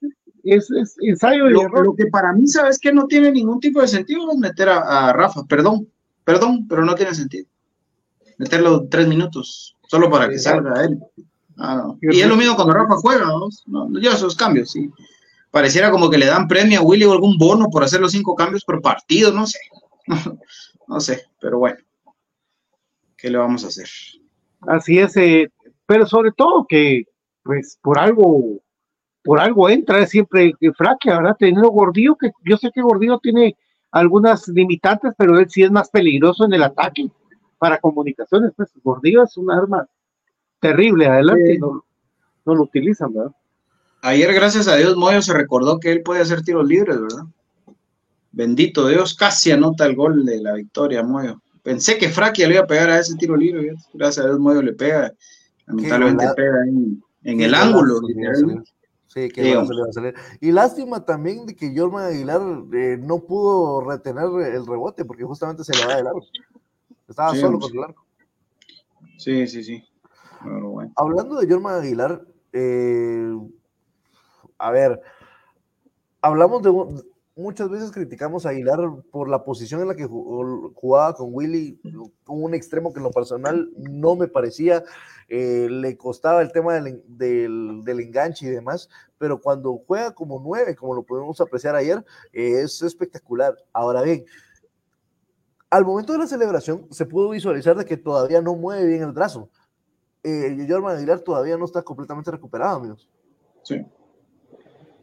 Es, es ensayo y lo, error. Lo que para mí, sabes que no tiene ningún tipo de sentido es meter a, a Rafa, perdón, perdón, pero no tiene sentido meterlo tres minutos solo para que sí, salga sí. él. Ah, no. Y es lo mismo cuando Rafa juega, ¿no? No, yo esos cambios, sí. Pareciera como que le dan premio a Willy o algún bono por hacer los cinco cambios por partido, no sé. No sé, pero bueno. ¿Qué le vamos a hacer? Así es, eh, pero sobre todo que, pues, por algo... Por algo entra siempre Fraquia, ¿verdad? Teniendo Gordillo, que yo sé que Gordillo tiene algunas limitantes, pero él sí es más peligroso en el ataque para Comunicaciones. Pues Gordillo es un arma terrible, adelante, sí. no, no lo utilizan, ¿verdad? Ayer, gracias a Dios, Moyo se recordó que él puede hacer tiros libres, ¿verdad? Bendito Dios, casi anota el gol de la victoria, Moyo. Pensé que Fraquia le iba a pegar a ese tiro libre, ¿verdad? Gracias a Dios, Moyo le pega, lamentablemente pega en, en el ángulo, literalmente. Sí, que va a salir, va a salir. Y lástima también de que Jormán Aguilar eh, no pudo retener el rebote porque justamente se le va del arco. Estaba sí, solo sí. contra el arco. Sí, sí, sí. Bueno, bueno. Hablando de Jormán Aguilar, eh, a ver, hablamos de muchas veces criticamos a Aguilar por la posición en la que jugó, jugaba con Willy, con un extremo que en lo personal no me parecía. Eh, le costaba el tema del, del, del enganche y demás, pero cuando juega como nueve, como lo pudimos apreciar ayer, eh, es espectacular. Ahora bien, al momento de la celebración se pudo visualizar de que todavía no mueve bien el brazo. eh, Jormán Aguilar todavía no está completamente recuperado, amigos. Sí.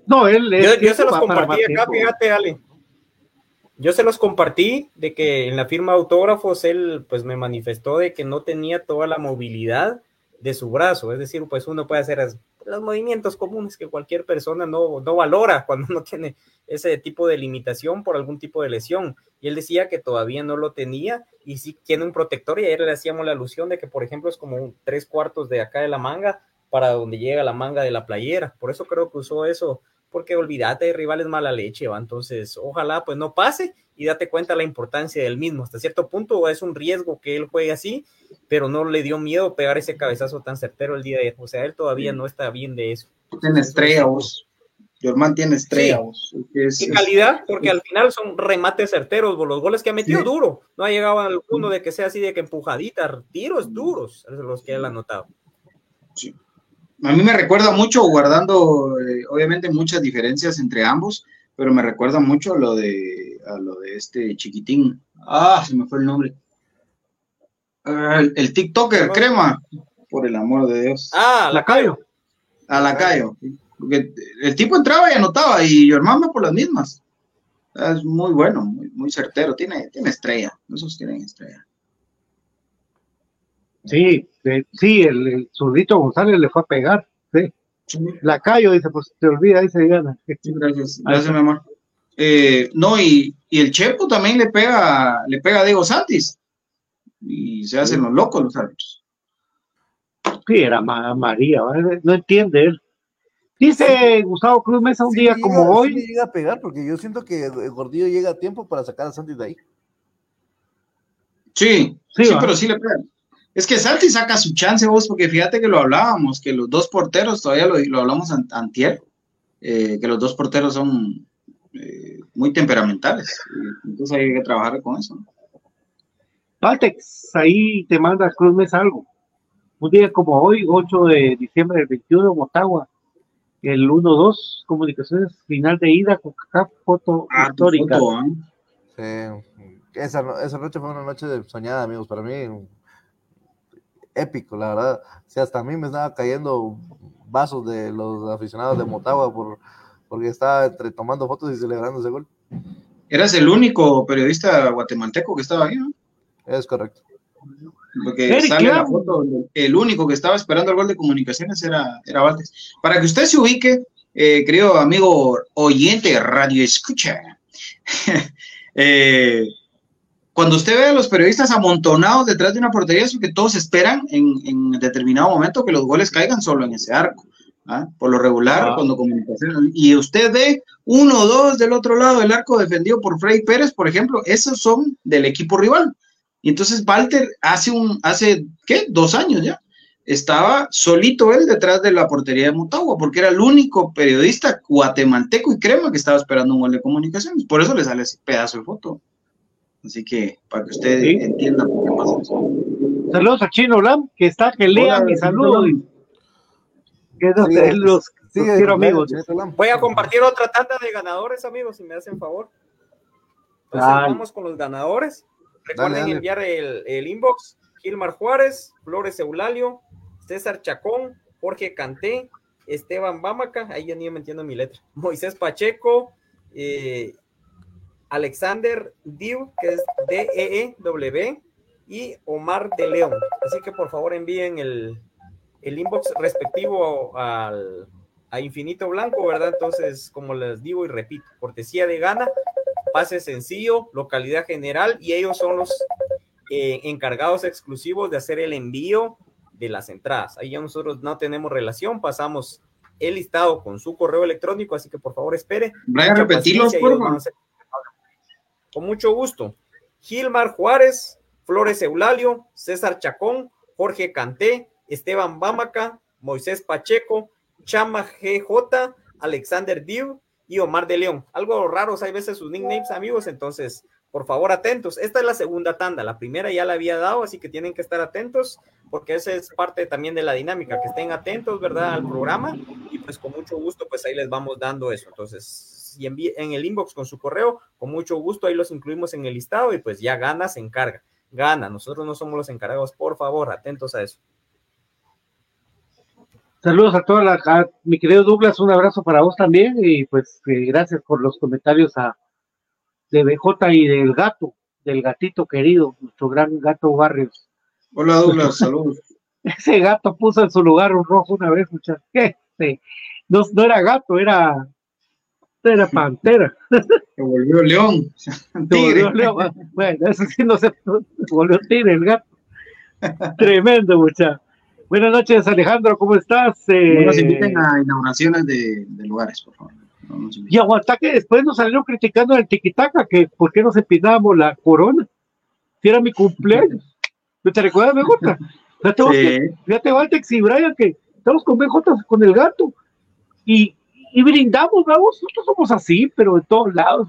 No, él, él, yo, yo se los compartí acá, fíjate, Ale, yo se los compartí de que en la firma de autógrafos él pues me manifestó de que no tenía toda la movilidad de su brazo, es decir, pues uno puede hacer los movimientos comunes que cualquier persona no, no valora cuando no tiene ese tipo de limitación por algún tipo de lesión, y él decía que todavía no lo tenía, y sí tiene un protector, y ayer le hacíamos la alusión de que por ejemplo es como un tres cuartos de acá de la manga para donde llega la manga de la playera, por eso creo que usó eso, porque olvídate de rivales mala leche, ¿va? Entonces ojalá pues no pase y date cuenta la importancia del mismo, hasta cierto punto es un riesgo que él juegue así, pero no le dio miedo pegar ese cabezazo tan certero el día de ayer, o sea, él todavía sí. no está bien de eso. Tiene estrella vos, Jormán tiene estrella vos. Sí. Es, ¿Qué es, calidad? Porque es. Al final son remates certeros, los goles que ha metido sí. duro, no ha llegado a alguno de que sea así de que empujadita, tiros duros, los que él ha anotado. Sí. A mí me recuerda mucho, guardando eh, obviamente muchas diferencias entre ambos, pero me recuerda mucho a lo de a lo de este chiquitín. Ah, se me fue el nombre. Uh, el, el TikToker, Crema, por el amor de Dios. Ah, Lacayo. A Lacayo. Porque el tipo entraba y anotaba, y Jormán va por las mismas. Es muy bueno, muy, muy certero. Tiene, tiene estrella. Esos tienen estrella. Sí, eh, sí, el, el zurdito González le fue a pegar, sí. Lacayo dice, pues te olvida, dice Diana. Sí, gracias, gracias, mi amor. Eh, no, y, y el Chepo también le pega, le pega a Diego Santis. y se hacen los locos los árbitros. Sí, era María, no entiende él. Dice Gustavo Cruz Mesa un sí, día llega, como sí hoy. Sí llega a pegar, porque yo siento que el Gordillo llega a tiempo para sacar a Santi de ahí. Sí, sí, sí pero sí le pegan. Es que Santi saca su chance, vos, porque fíjate que lo hablábamos, que los dos porteros, todavía lo, lo hablamos antier, eh, que los dos porteros son eh, muy temperamentales. Entonces hay que trabajar con eso, ¿no? Paltex, ahí te manda Cruz Mesa algo. Un día como hoy, ocho de diciembre del veintiuno, Motagua, el uno dos, Comunicaciones, final de ida con Cacao, foto ah, histórica. Foto, ¿eh? Sí, esa, esa noche fue una noche de soñada, amigos, para mí, épico, la verdad. O sea, hasta a mí me estaba cayendo vasos de los aficionados de Motagua por, porque estaba entre tomando fotos y celebrando ese gol. Eras el único periodista guatemalteco que estaba ahí, ¿no? Es correcto. Porque Eric, sale la foto, el único que estaba esperando el gol de Comunicaciones era, era Valdés. Para que usted se ubique, eh, querido amigo oyente, radio escucha, eh, cuando usted ve a los periodistas amontonados detrás de una portería, es porque todos esperan en, en determinado momento que los goles caigan solo en ese arco, ¿ah? Por lo regular, ah. cuando Comunicaciones, y usted ve uno o dos del otro lado del arco defendido por Freddy Pérez, por ejemplo, esos son del equipo rival. Y entonces Walter hace un, hace, ¿qué? Dos años ya, estaba solito él detrás de la portería de Motagua, porque era el único periodista guatemalteco y crema que estaba esperando un gol de Comunicaciones, por eso le sale ese pedazo de foto, así que para que usted sí entienda por qué pasa eso. Saludos a Chino Blam, que está que lea mi saludo, que los, sí, los, sí, los quiero amigos. Voy a compartir otra tanda de ganadores, amigos, si me hacen favor. Entonces Ay. vamos con los ganadores. Recuerden dale, dale. enviar el, el inbox. Gilmar Juárez, Flores Eulalio, César Chacón, Jorge Canté, Esteban Bámaca, ahí ya ni me entiendo mi letra, Moisés Pacheco, eh, Alexander Diu, que es D E E W, y Omar de León. Así que por favor envíen el, el inbox respectivo al, a Infinito Blanco, ¿verdad? Entonces, como les digo y repito, cortesía de Gana, pase sencillo, localidad general, y ellos son los eh, encargados exclusivos de hacer el envío de las entradas. Ahí ya nosotros no tenemos relación, pasamos el listado con su correo electrónico, así que por favor espere. Voy a repetirlos, por favor. Con mucho gusto. Gilmar Juárez, Flores Eulalio, César Chacón, Jorge Canté, Esteban Bámaca, Moisés Pacheco, Chama G J, Alexander Diu, y Omar de León. Algo raros hay veces sus nicknames, amigos, entonces por favor atentos. Esta es la segunda tanda, la primera ya la había dado, así que tienen que estar atentos, porque esa es parte también de la dinámica, que estén atentos, ¿verdad?, al programa, y pues con mucho gusto, pues ahí les vamos dando eso. Entonces, y envíen en el inbox con su correo, con mucho gusto ahí los incluimos en el listado, y pues ya Gana se encarga. Gana, nosotros no somos los encargados, por favor, atentos a eso. Saludos a toda la, a mi querido Douglas, un abrazo para vos también, y pues eh, gracias por los comentarios a, de B J y del gato, del gatito querido, nuestro gran gato Barrios. Hola Douglas, saludos. Ese gato puso en su lugar un rojo una vez, muchachos. Este, no, no era gato, era, era pantera. Se volvió león. Se volvió león. Bueno, eso sí, no se volvió tigre el gato. Tremendo, muchachos. Buenas noches, Alejandro, ¿cómo estás? Eh... No nos inviten a inauguraciones de, de lugares, por favor. No y aguanta que después nos salieron criticando el tiquitaca, que por qué nos empinábamos la corona. Si era mi cumpleaños. ¿No te recuerdas, B J? Fíjate, sí. que, fíjate Valtex y Brian, que estamos con B J, con el gato. Y, y brindamos, vamos, nosotros somos así, pero en todos lados.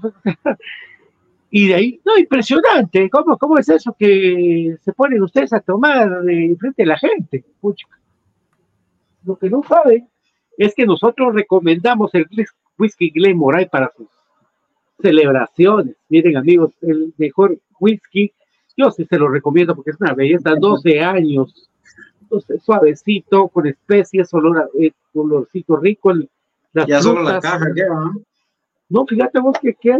Y de ahí, no, impresionante, ¿cómo, cómo es eso que se ponen ustedes a tomar de frente a la gente? Pucha. Lo que no saben es que nosotros recomendamos el whisky Glen Moray para sus celebraciones. Miren, amigos, el mejor whisky, yo sí se lo recomiendo porque es una belleza, doce años, entonces, suavecito, con especies, olor, eh, olorcito rico. Las ya frutas, solo la caja queda, ¿no? No, fíjate vos que queda.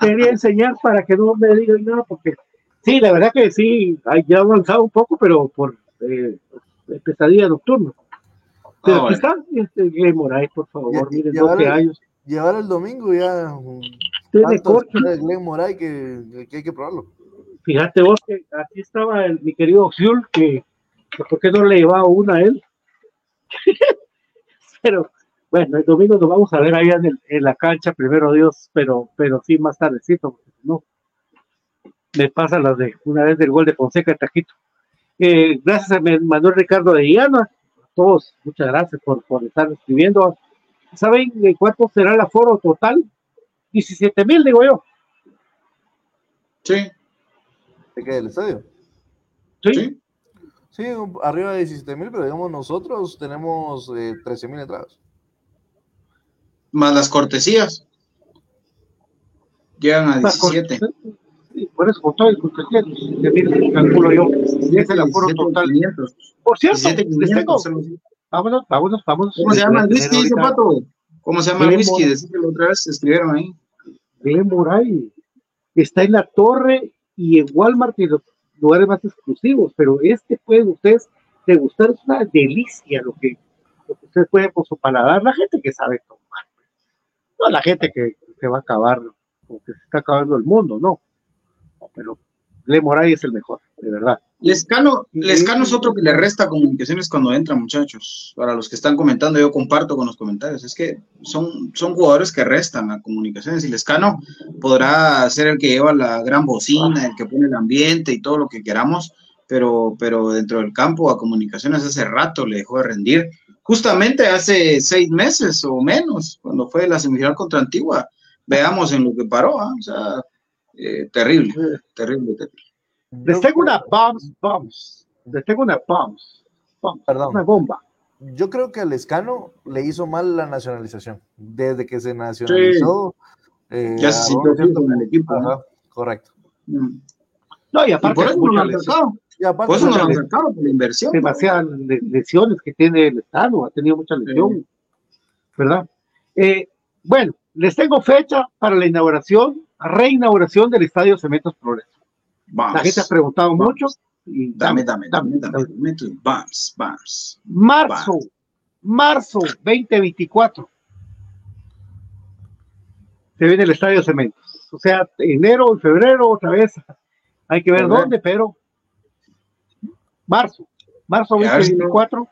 Quería enseñar para que no me digan nada, porque sí, la verdad que sí, ya ha avanzado un poco, pero por eh, pesadilla nocturna. Pero ah, aquí bueno. está este Glen Moray, por favor, ya, miren, doce años. Llevar el domingo ya. Tiene corcho. Glen Moray que, que hay que probarlo. fíjate vos que aquí estaba el, mi querido Fiul, que, que por qué no le llevaba una a él. Pero bueno, el domingo nos vamos a ver allá en, el, en la cancha, primero Dios, pero pero sí más tardecito, porque no me pasa las de una vez del gol de Fonseca de Taquito. Eh, gracias a Manuel Ricardo de Guiana, a todos, muchas gracias por, por estar escribiendo. ¿Saben cuánto será el aforo total? diecisiete mil, digo yo. Sí. ¿De qué? ¿Del estadio? Sí. Sí, sí, arriba de diecisiete mil, pero digamos nosotros tenemos eh, trece mil entradas. Más las cortesías. Llegan a diecisiete. Sí, por eso, con todo el cortesía, diecisiete mil, calculo yo. diecisiete, es el aforo total. quinientos. Por cierto, les tengo... Vámonos, vámonos, vámonos. ¿Cómo se llama el whisky, Zapato? ¿Cómo se llama el whisky? Decídelo otra vez, escribieron ahí. Glen Moray. Está en La Torre y en Walmart y los lugares más exclusivos, pero este pueden ustedes degustar, es una delicia lo que, lo que ustedes pueden por su paladar, la gente que sabe tomar, no la gente que se va a acabar, o que se está acabando el mundo, no, no pero Glen Moray es el mejor, de verdad. Lescano, Lescano es otro que le resta comunicaciones cuando entra, muchachos. Para los que están comentando, yo comparto con los comentarios. Es que son, son jugadores que restan a comunicaciones. Y Lescano podrá ser el que lleva la gran bocina, el que pone el ambiente y todo lo que queramos, pero, pero dentro del campo a comunicaciones hace rato le dejó de rendir. Justamente hace seis meses o menos, cuando fue la semifinal contra Antigua. Veamos en lo que paró, ¿eh? O sea, eh, terrible, terrible, terrible. Les tengo una bombs, bombs. Les tengo una bombs, bombs. Perdón. Una bomba. Yo creo que al Lescano le hizo mal la nacionalización. Desde que se nacionalizó. Sí. Eh, ya se sintió con el equipo. Ajá, ¿no? Correcto. No, y aparte. Y por eso no lo han sacado. Por eso no lo han sacado, por la inversión. Demasiadas lesiones que tiene el Lescano. Ha tenido muchas lesiones. Sí. ¿Verdad? Eh, bueno, les tengo fecha para la inauguración, reinauguración del Estadio Cementos Progreso. Bams, la gente ha preguntado bams, mucho. Y dame, dame, dame, dame. dame, dame, dame. Bams, bams, marzo, bams. marzo veinte veinticuatro. Se viene el Estadio Cementos. O sea, enero y febrero otra vez. Hay que ver febrero. Dónde, pero marzo, marzo veinte veinticuatro.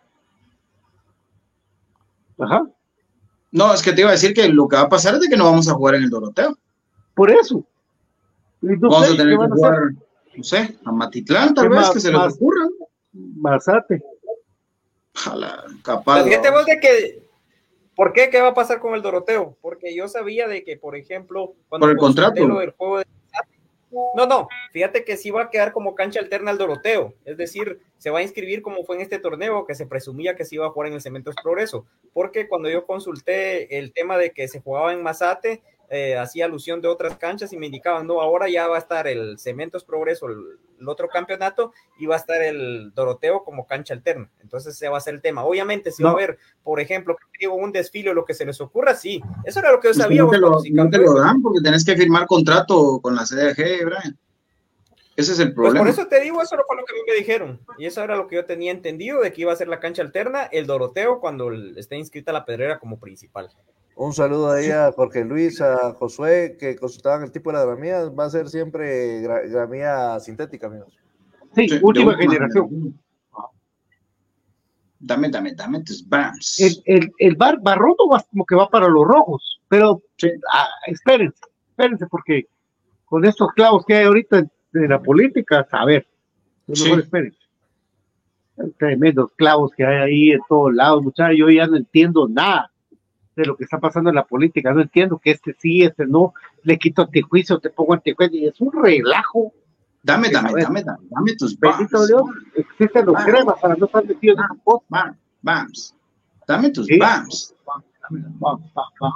Ajá. No, es que te iba a decir que lo que va a pasar es de que no vamos a jugar en el Doroteo. Por eso. Vamos a tener que jugar, a no sé, a Matitlán tal vez, ma, que se ma, les ocurra. Marzate. Ojalá, capaz. Fíjate vos de que, ¿por qué? ¿Qué va a pasar con el Doroteo? Porque yo sabía de que, por ejemplo, cuando por el contrato. El juego de... No, no, fíjate que sí va a quedar como cancha alterna al Doroteo, es decir, se va a inscribir como fue en este torneo, que se presumía que se iba a jugar en el Cementos Progreso, porque cuando yo consulté el tema de que se jugaba en Mazate, Eh, hacía alusión de otras canchas y me indicaban, no, ahora ya va a estar el Cementos Progreso, el, el otro campeonato, y va a estar el Doroteo como cancha alterna. Entonces ese va a ser el tema. Obviamente si no. Va a haber, por ejemplo, un desfile o lo que se les ocurra, sí. Eso era lo que yo sabía. No te, lo, no te lo dan porque tenés que firmar contrato con la C D G, Brian. Ese es el problema. Pues por eso te digo, eso fue lo que a mí me dijeron. Y eso era lo que yo tenía entendido, de que iba a ser la cancha alterna, el Doroteo, cuando esté inscrita la Pedrera como principal. Un saludo ahí a Jorge Luis, a Josué, que consultaban el tipo de las gramías. Va a ser siempre gra- gramía sintética, amigos. Sí, sí, última generación. Dame, dame, dame tus bams. El, el, el bar barroto va como que va para los rojos, pero sí. ah, espérense, espérense, porque con estos clavos que hay ahorita de la política, a ver, sí. Mejor espérense. Hay tremendos clavos que hay ahí en todos lados, muchachos. Yo ya no entiendo nada de lo que está pasando en la política, no entiendo que este sí, este no, le quito antijuicio, te pongo antijuicio, y es un relajo. Dame, dame, ver, dame, dame, dame tus bams. Bendito Dios, existen los cremas para no estar metidos en un post. Bams, dame tus ¿sí? bams. Dame, bam, bam, bam.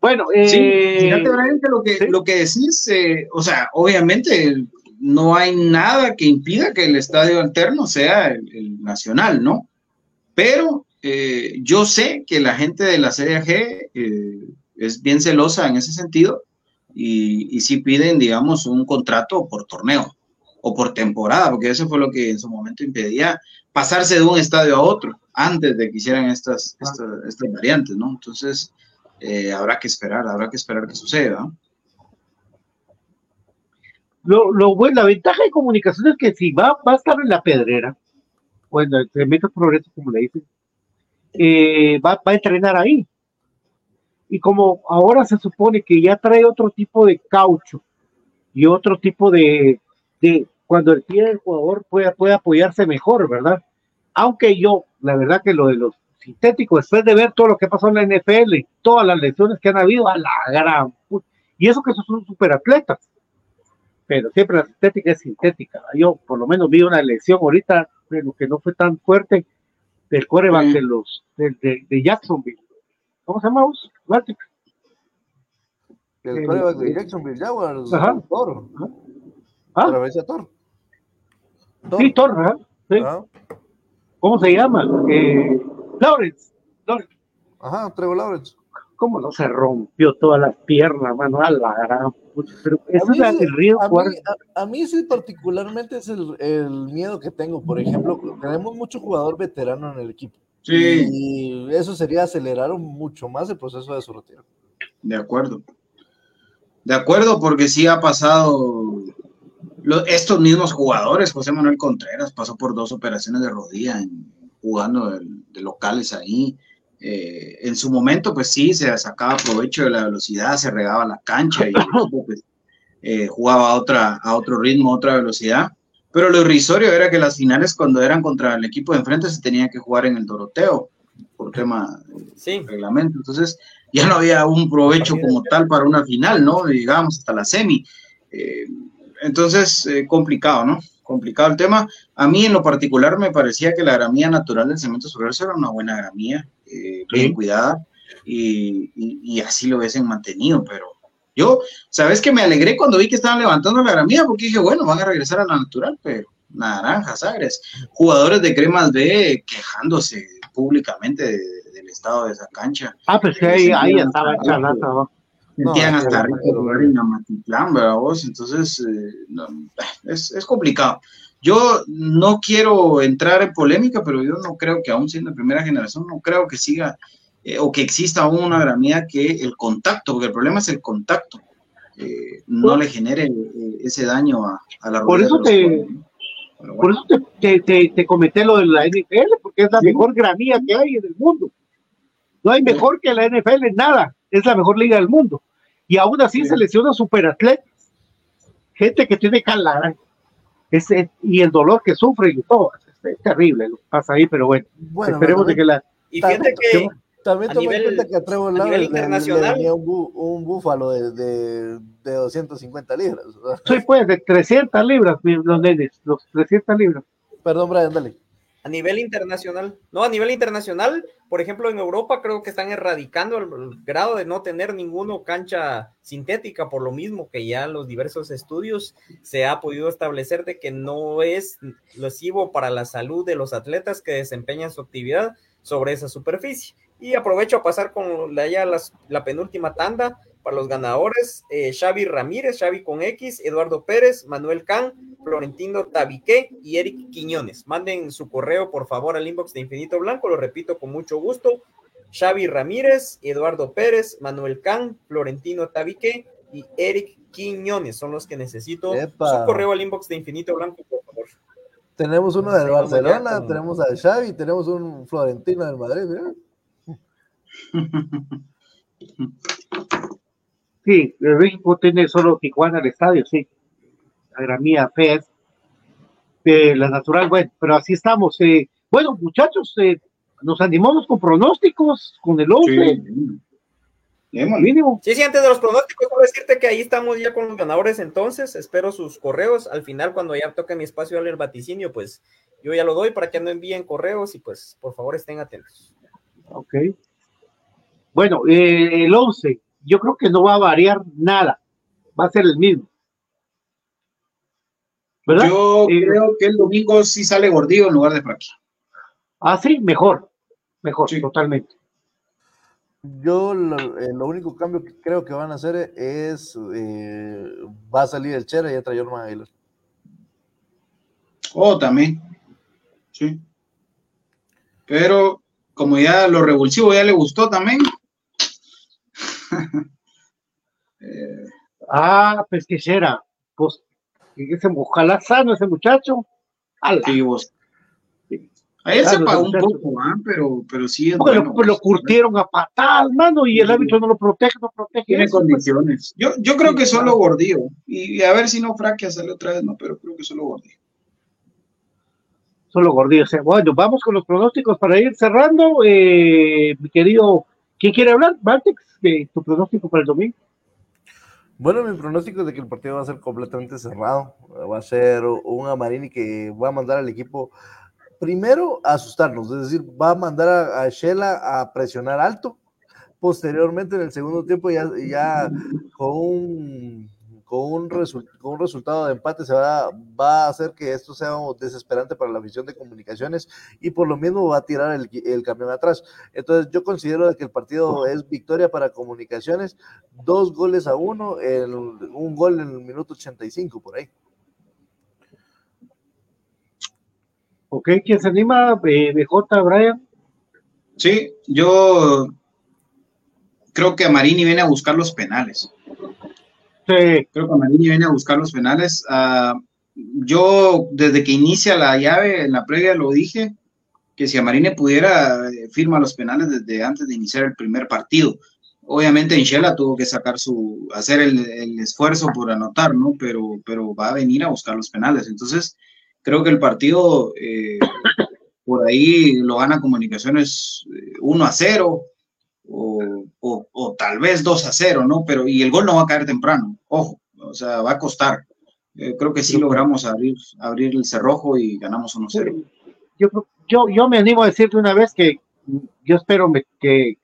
Bueno, eh... Sí, fíjate, Brian, que lo que, ¿sí? lo que decís, eh, o sea, obviamente no hay nada que impida que el estadio alterno sea el, el nacional, ¿no? Pero Eh, yo sé que la gente de la C D A G eh, es bien celosa en ese sentido y, y sí piden, digamos, un contrato por torneo o por temporada, porque eso fue lo que en su momento impedía pasarse de un estadio a otro antes de que hicieran estas, ah. estas, estas variantes, ¿no? Entonces eh, habrá que esperar, habrá que esperar que suceda. Lo, lo bueno, la ventaja de Comunicaciones es que si va, va a estar en la Pedrera, bueno, en Cementos Progreso, como le dicen, eh, va, va a entrenar ahí. Y como ahora se supone que ya trae otro tipo de caucho y otro tipo de, de cuando el pie del jugador puede, puede apoyarse mejor, ¿verdad? Aunque yo, la verdad que lo de los sintéticos, después de ver todo lo que pasó en la N F L, todas las lesiones que han habido, a la gran puta. Y eso que esos son superatletas. Pero siempre la sintética es sintética. Yo por lo menos vi una lesión ahorita, pero que no fue tan fuerte, del quarterback mm. de los de, de, de Jacksonville. ¿Cómo se llama? Baltic. El quarterback de Jacksonville, Jaguars. Ajá. Thor. ¿Ah? ¿Travesa Thor? Thor. Sí, Thor, ajá. Sí. Ah. ¿Cómo se llama? Eh, Lawrence. Lawrence. Ajá, Trevor Lawrence. ¿Cómo no se rompió todas las piernas, mano? A la gran puta. Pero eso es el río. A mí, a, a mí sí particularmente es el, el miedo que tengo. Por ejemplo, tenemos mucho jugador veterano en el equipo. Sí. Y eso sería acelerar mucho más el proceso de su retiro. De acuerdo. De acuerdo, porque sí ha pasado... Lo, estos mismos jugadores, José Manuel Contreras pasó por dos operaciones de rodilla en, jugando de, de locales ahí. Eh, en su momento, pues sí, se sacaba provecho de la velocidad, se regaba la cancha y pues, eh, jugaba a, otra, a otro ritmo, a otra velocidad, pero lo irrisorio era que las finales cuando eran contra el equipo de enfrente se tenían que jugar en el Doroteo por tema sí. de reglamento, entonces ya no había un provecho como tal para una final, ¿no? Llegábamos hasta la semi, eh, entonces eh, complicado, ¿no? Complicado el tema. A mí en lo particular me parecía que la gramilla natural del Cementos Progreso era una buena gramilla, eh, bien sí. cuidada, y, y, y así lo hubiesen mantenido, pero yo, ¿sabes qué? Me alegré cuando vi que estaban levantando la gramilla, porque dije, bueno, van a regresar a la natural, pero naranjas agres. Jugadores de Cremas B quejándose públicamente de, de, del estado de esa cancha. Ah, pues que ahí, ahí estaba hecha lata, ¿no? Sentían no, hasta arriba en la Matitlán, ¿verdad vos? Entonces, eh, no, es, es complicado. Yo no quiero entrar en polémica, pero yo no creo que aún siendo primera generación, no creo que siga eh, o que exista aún una gramilla que el contacto, porque el problema es el contacto, eh, no pues, le genere eh, ese daño a, a la por eso te jóvenes, ¿no? Bueno, por bueno. eso te, te, te comenté lo de la N F L, porque es la sí. mejor gramilla que hay en el mundo. No hay mejor que la N F L en nada, es la mejor liga del mundo. Y aún así sí. se lesiona superatletas, gente que tiene calara, ese, y el dolor que sufre y todo, es, es terrible lo que pasa ahí, pero bueno, bueno esperemos bueno, de que la... Y fíjate que también tomé en cuenta que a Trevor Lawrence internacional tenía un, bu, un búfalo de, de, de doscientas cincuenta libras. ¿Verdad? Sí, pues, de trescientas libras, los nenes, los trescientas libras. Perdón, Brian, dale. A nivel internacional, no, a nivel internacional, por ejemplo, en Europa creo que están erradicando el, el grado de no tener ninguno cancha sintética, por lo mismo que ya en los diversos estudios se ha podido establecer de que no es nocivo para la salud de los atletas que desempeñan su actividad sobre esa superficie. Y aprovecho a pasar con la, ya las, la penúltima tanda para los ganadores, eh, Xavi Ramírez, Xavi con X, Eduardo Pérez, Manuel Can, Florentino Tabique y Eric Quiñones. Manden su correo, por favor, al inbox de Infinito Blanco, lo repito con mucho gusto, Xavi Ramírez, Eduardo Pérez, Manuel Can, Florentino Tabique y Eric Quiñones, son los que necesito. Epa. Su correo al inbox de Infinito Blanco, por favor. Tenemos uno del Barcelona, tenemos a Xavi, tenemos un Florentino del Madrid, mira. Sí, el México tiene solo Tijuana al estadio, sí. La gramilla F E D, eh, la natural, bueno, pero así estamos. Eh. Bueno, muchachos, eh, nos animamos con pronósticos, con el once. Sí. Mínimo. Sí, sí, antes de los pronósticos, quiero decirte que ahí estamos ya con los ganadores, entonces, espero sus correos. Al final, cuando ya toque mi espacio al vaticinio, pues yo ya lo doy para que no envíen correos y pues, por favor, estén atentos. Ok. Bueno, eh, el once. Yo creo que no va a variar nada, va a ser el mismo, ¿verdad? Yo eh, creo que el domingo sí sale Gordillo en lugar de Fraquia. Ah, sí, mejor, mejor, sí. Totalmente. Yo lo, eh, lo único cambio que creo que van a hacer es, eh, va a salir el Chera y entra Jormán Aguilar. Oh, también, sí. Pero como ya lo revulsivo ya le gustó también. eh. Ah, pues que será, pues y ese, ojalá sano ese muchacho. ¡Hala! Sí, vos. Sí. A él claro, se pagó un poco, ¿eh? pero, pero sí es bueno, bueno. Pues lo curtieron a patadas, mano, y el árbitro no lo protege, no protege. Tiene eso, condiciones. Pues. Yo, yo creo que solo Gordillo. Y a ver si no Fraquia sale otra vez, no, pero creo que solo Gordillo. Solo Gordillo. O sea, bueno, vamos con los pronósticos para ir cerrando. Eh, mi querido, ¿quién quiere hablar? Valtex, de tu pronóstico para el domingo. Bueno, mi pronóstico es de que el partido va a ser completamente cerrado. Va a ser un Amarini que va a mandar al equipo primero a asustarnos, es decir, va a mandar a, a Xela a presionar alto. Posteriormente, en el segundo tiempo, ya, ya con, un, con, un resu, con un resultado de empate, se va, va a hacer que esto sea desesperante para la afición de Comunicaciones y por lo mismo va a tirar el, el camión atrás. Entonces, yo considero que el partido es victoria para Comunicaciones, dos goles a uno, el, un gol en el minuto ochenta y cinco, por ahí. Ok, ¿quién se anima? B J, Brian. Sí, yo creo que Amarini viene a buscar los penales. Sí. Creo que Amarini viene a buscar los penales. Uh, yo, desde que inicia la llave, en la previa lo dije, que si Amarini pudiera, firma los penales desde antes de iniciar el primer partido. Obviamente, Xela tuvo que sacar su, hacer el, el esfuerzo por anotar, ¿no? Pero, pero va a venir a buscar los penales. Entonces, creo que el partido eh, por ahí lo gana Comunicaciones uno a cero o, o, o tal vez dos a cero, ¿no? Pero, y el gol no va a caer temprano, ojo, o sea, va a costar. Eh, creo que sí logramos abrir, abrir el cerrojo y ganamos uno a cero. Yo, yo, yo me animo a decirte una vez que yo espero me, que,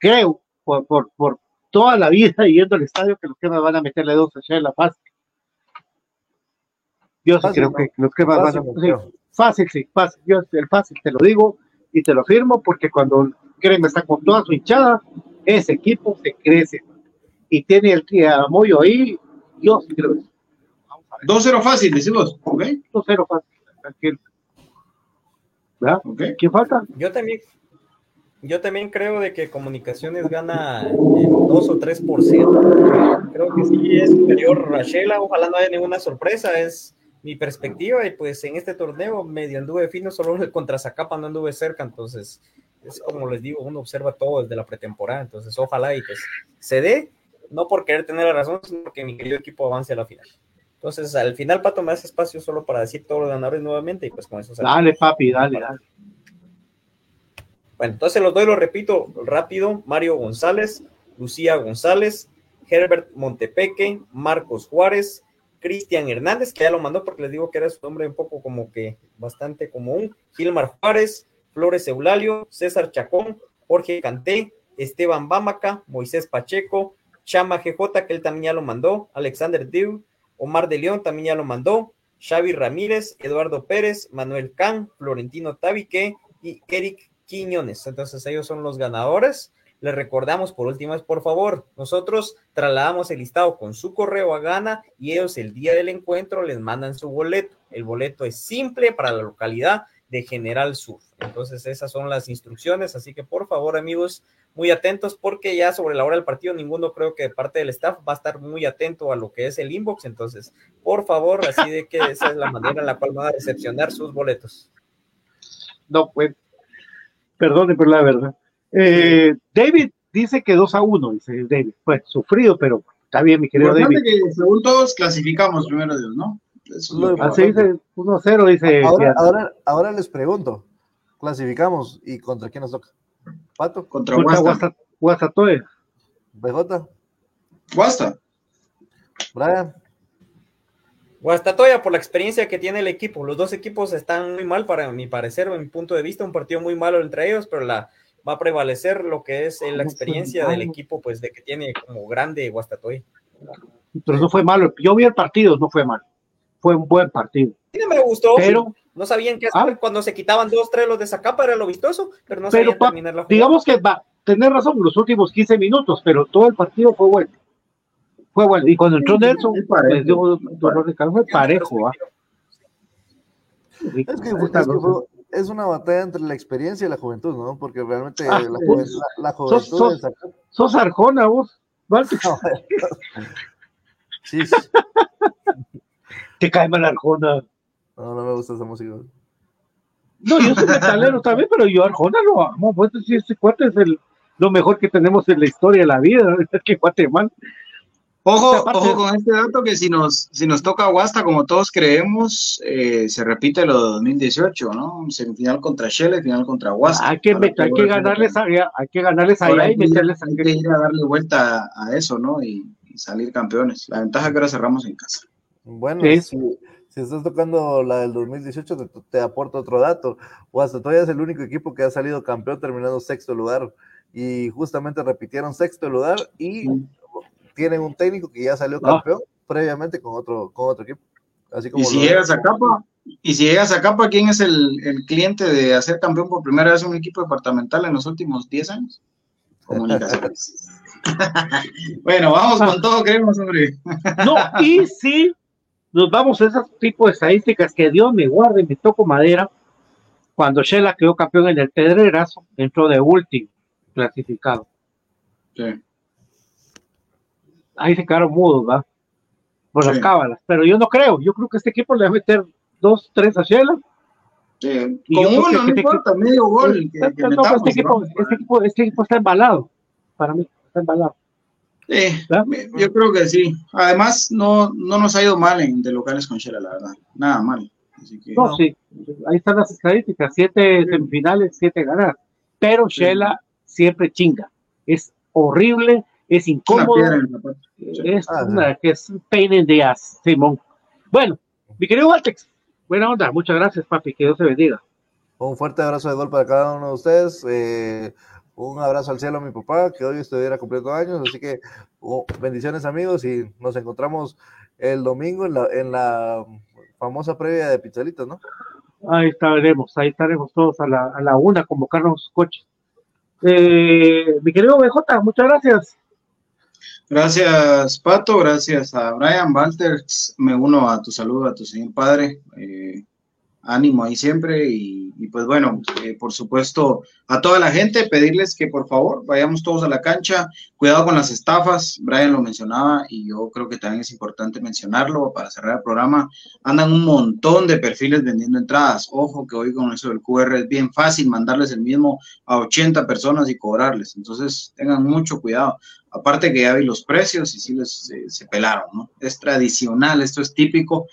creo, por, por, por toda la vida yendo al estadio, que los que me van a meterle dos a Xela fácil. Yo sí creo que los que más van a sí, fácil, sí, fácil, yo el fácil te lo digo y te lo firmo, porque cuando Kelme está con toda su hinchada, ese equipo se crece y tiene el tía Moyo ahí, yo sí creo eso. dos cero fácil, decimos, ¿ok? dos cero fácil, tranquilo. ¿Verdad? Okay. ¿Quién falta? Yo también, yo también creo de que Comunicaciones gana el dos o tres por ciento, creo que sí es superior a Xela, ojalá no haya ninguna sorpresa, es mi perspectiva, y pues en este torneo medio anduve fino, solo contra Zacapa no anduve cerca, entonces es como les digo, uno observa todo desde la pretemporada, entonces ojalá y pues se dé, no por querer tener la razón, sino porque mi querido equipo avance a la final. Entonces al final, Pato, me hace espacio solo para decir todos los ganadores nuevamente y pues con eso sale. Dale, papi, dale, dale. Bueno, entonces los doy, lo repito rápido: Mario González, Lucía González, Herbert Montepeque, Marcos Juárez, Cristian Hernández, que ya lo mandó porque les digo que era su nombre un poco como que bastante común, Gilmar Juárez, Flores Eulalio, César Chacón, Jorge Canté, Esteban Bámaca, Moisés Pacheco, Chama G J, que él también ya lo mandó, Alexander Diu, Omar de León también ya lo mandó, Xavi Ramírez, Eduardo Pérez, Manuel Can, Florentino Tabique y Eric Quiñones. Entonces ellos son los ganadores. Les recordamos por última, por favor, nosotros trasladamos el listado con su correo a Gana y ellos el día del encuentro les mandan su boleto. El boleto es simple para la localidad de General Sur. Entonces esas son las instrucciones, así que por favor, amigos, muy atentos, porque ya sobre la hora del partido ninguno, creo que de parte del staff, va a estar muy atento a lo que es el inbox. Entonces, por favor, así de que esa es la manera en la cual van a recepcionar sus boletos. No, pues, perdone, pero la verdad. Eh, David dice que dos a uno, dice David, pues sufrido, pero está bien, mi querido David. Que según todos clasificamos primero Dios, ¿no? Eso es así dice, uno a cero dice. Ahora, ahora, ahora les pregunto, clasificamos y ¿contra quién nos toca? Pato. Contra Guasta. Guastatoya. B J. Guasta. Brian. Guastatoya, por la experiencia que tiene el equipo. Los dos equipos están muy mal, para mi parecer, en mi punto de vista, un partido muy malo entre ellos, pero la va a prevalecer lo que es la experiencia del equipo, pues, de que tiene como grande Guastatoya. Pero no fue malo, yo vi el partido, no fue malo, fue un buen partido. Sí, me gustó, pero no sabían qué hacer, ah, cuando se quitaban dos, tres los de Zacapa, era lo vistoso, pero no pero sabían pa, terminar la jugada. Digamos que va, tenés razón, los últimos quince minutos, pero todo el partido fue bueno, fue bueno, y cuando entró Nelson, sí, les dio un dolor de cabeza, fue parejo, ¿ah? Es que, es que fue, es una batalla entre la experiencia y la juventud, ¿no? Porque realmente ah, la, juve, la, la juventud... Sos, sos, de sos Arjona, vos. No, sí, sí. Te cae mal Arjona. No, no me gusta esa música. No, yo soy metalero también, pero yo Arjona lo amo. Pues sí, este cuate es el, lo mejor que tenemos en la historia de la vida. Es que Guatemala. Ojo, ojo con este dato que si nos, si nos toca Guasta, como todos creemos, eh, se repite lo de dos mil dieciocho, ¿no? Semifinal contra Shell, final contra Guasta. Hay que, hay que, que ganarles allá, hay que ganarles allá y meterles allá. Hay que ir a darle vuelta a eso, ¿no? Y, y salir campeones. La ventaja es que ahora cerramos en casa. Bueno, sí. si, si estás tocando la del dos mil dieciocho, te, te aporto otro dato. Guastatoya es el único equipo que ha salido campeón terminando sexto lugar. Y justamente repitieron sexto lugar y... Sí. Tienen un técnico que ya salió campeón ah. previamente con otro, con otro equipo. Así como y si llegas a Capa, y si llegas a Capa, ¿quién es el, el cliente de hacer campeón por primera vez un equipo departamental en los últimos diez años? Comunicaciones. Bueno, vamos con todo, creemos, hombre. No, y si nos vamos a esos tipos de estadísticas que Dios me guarde, me toco madera, cuando Shela quedó campeón en el Pedregazo, entró de último clasificado. Sí. Ahí se quedaron mudos, ¿va? Por sí. las cábalas, pero yo no creo, yo creo que este equipo le va a meter dos, tres a Shela. Sí. Con uno, no este importa, equipo... medio gol. Que, no, que metamos, este, equipo, ¿no? este, equipo, este equipo está embalado, para mí, está embalado. Sí, ¿verdad? Yo creo que sí. Además, no, no nos ha ido mal en de locales con Shela, la verdad, nada mal. Así que, no, no, sí, ahí están las estadísticas, siete sí. semifinales, siete ganadas, pero Shela sí. siempre chinga, es horrible. Es incómodo, es una que es un pain in the ass, Simón. Bueno, mi querido Valtex, buena onda, muchas gracias, papi, que Dios te bendiga. Un fuerte abrazo de gol para cada uno de ustedes, eh, un abrazo al cielo a mi papá, que hoy estuviera cumpliendo años, así que oh, bendiciones amigos, y nos encontramos el domingo en la, en la famosa previa de Pizzalitos, ¿no? Ahí estaremos, ahí estaremos todos a la, a la una, convocarnos sus coches. Eh, mi querido B J, muchas gracias. Gracias, Pato, gracias a Brian, Walter, me uno a tu saludo, a tu señor padre, eh, ánimo ahí siempre, y, y pues bueno, eh, por supuesto, a toda la gente, pedirles que por favor, vayamos todos a la cancha, cuidado con las estafas, Brian lo mencionaba, y yo creo que también es importante mencionarlo, para cerrar el programa, andan un montón de perfiles vendiendo entradas, ojo que hoy con eso del Q R es bien fácil mandarles el mismo a ochenta personas y cobrarles, entonces tengan mucho cuidado. Aparte que ya vi los precios y sí les, se, se pelaron, ¿no? Es tradicional, esto es típico,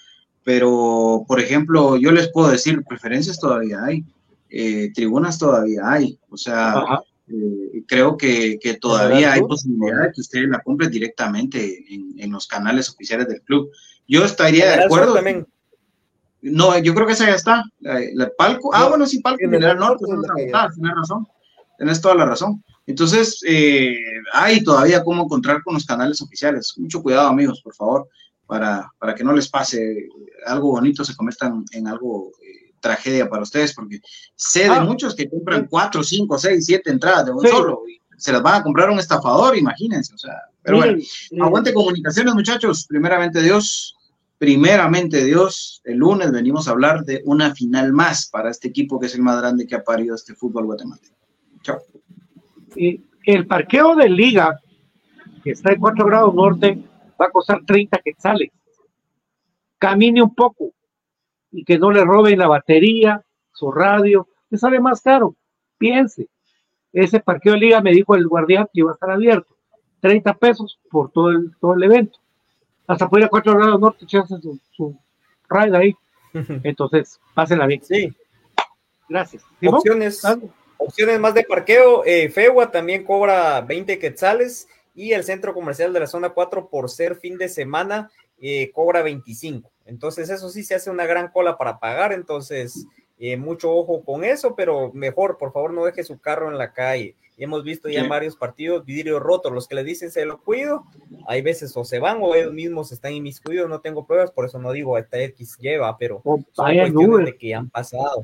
pero, por ejemplo, yo les puedo decir, preferencias todavía hay, eh, tribunas todavía hay, o sea, eh, creo que, que todavía hay posibilidad de que ustedes la compren directamente en, en los canales oficiales del club. Yo estaría de acuerdo... También. No, yo creo que esa ya está, la, la Palco, ah, no, bueno, sí, Palco, en General Norte, tienes razón, tienes toda la razón. Entonces, eh, hay todavía cómo encontrar con los canales oficiales. Mucho cuidado, amigos, por favor, para, para que no les pase algo bonito, se conviertan en algo eh, tragedia para ustedes, porque sé ah, de muchos que compran cuatro, cinco, seis, siete entradas de un sí. solo, y se las van a comprar a un estafador, imagínense, o sea, pero bueno, mm, aguante mm. Comunicaciones, muchachos, primeramente Dios, primeramente Dios, el lunes venimos a hablar de una final más para este equipo que es el más grande que ha parido este fútbol guatemalteco. Chao. Eh, el parqueo de Liga, que está en cuatro grados norte, va a costar treinta quetzales. Camine un poco y que no le roben la batería, su radio, que sale más caro. Piense, ese parqueo de Liga me dijo el guardián que iba a estar abierto. treinta pesos por todo el, todo el evento. Hasta por ir a cuatro grados norte, echarse su, su ride ahí. Entonces, pásenla bien. Sí. Gracias. ¿Sí, opciones? ¿No? Opciones más de parqueo, eh, Fewa también cobra veinte quetzales y el centro comercial de la zona cuatro por ser fin de semana eh, cobra veinticinco, entonces eso sí se hace una gran cola para pagar, entonces eh, mucho ojo con eso, pero mejor por favor no deje su carro en la calle, hemos visto ya en varios partidos vidrios rotos, los que le dicen se lo cuido, hay veces o se van o ellos mismos están inmiscuidos, no tengo pruebas, por eso no digo hasta X lleva, pero son cuestiones de que han pasado,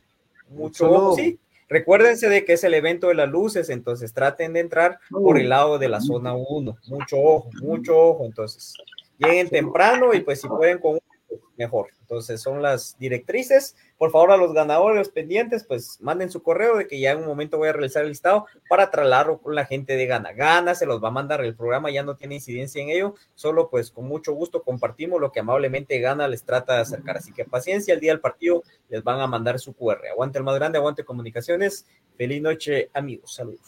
mucho ojo, sí. Recuérdense de que es el evento de las luces, entonces traten de entrar por el lado de la zona uno. Mucho ojo, mucho ojo. Entonces, lleguen temprano y pues si pueden con un mejor. Entonces son las directrices. Por favor, a los ganadores pendientes, pues manden su correo, de que ya en un momento voy a realizar el listado para trasladarlo con la gente de Gana. Gana se los va a mandar el programa, ya no tiene incidencia en ello, solo pues con mucho gusto compartimos lo que amablemente Gana les trata de acercar, así que paciencia, el día del partido les van a mandar su cu erre. Aguante el más grande, aguante Comunicaciones, feliz noche amigos, saludos.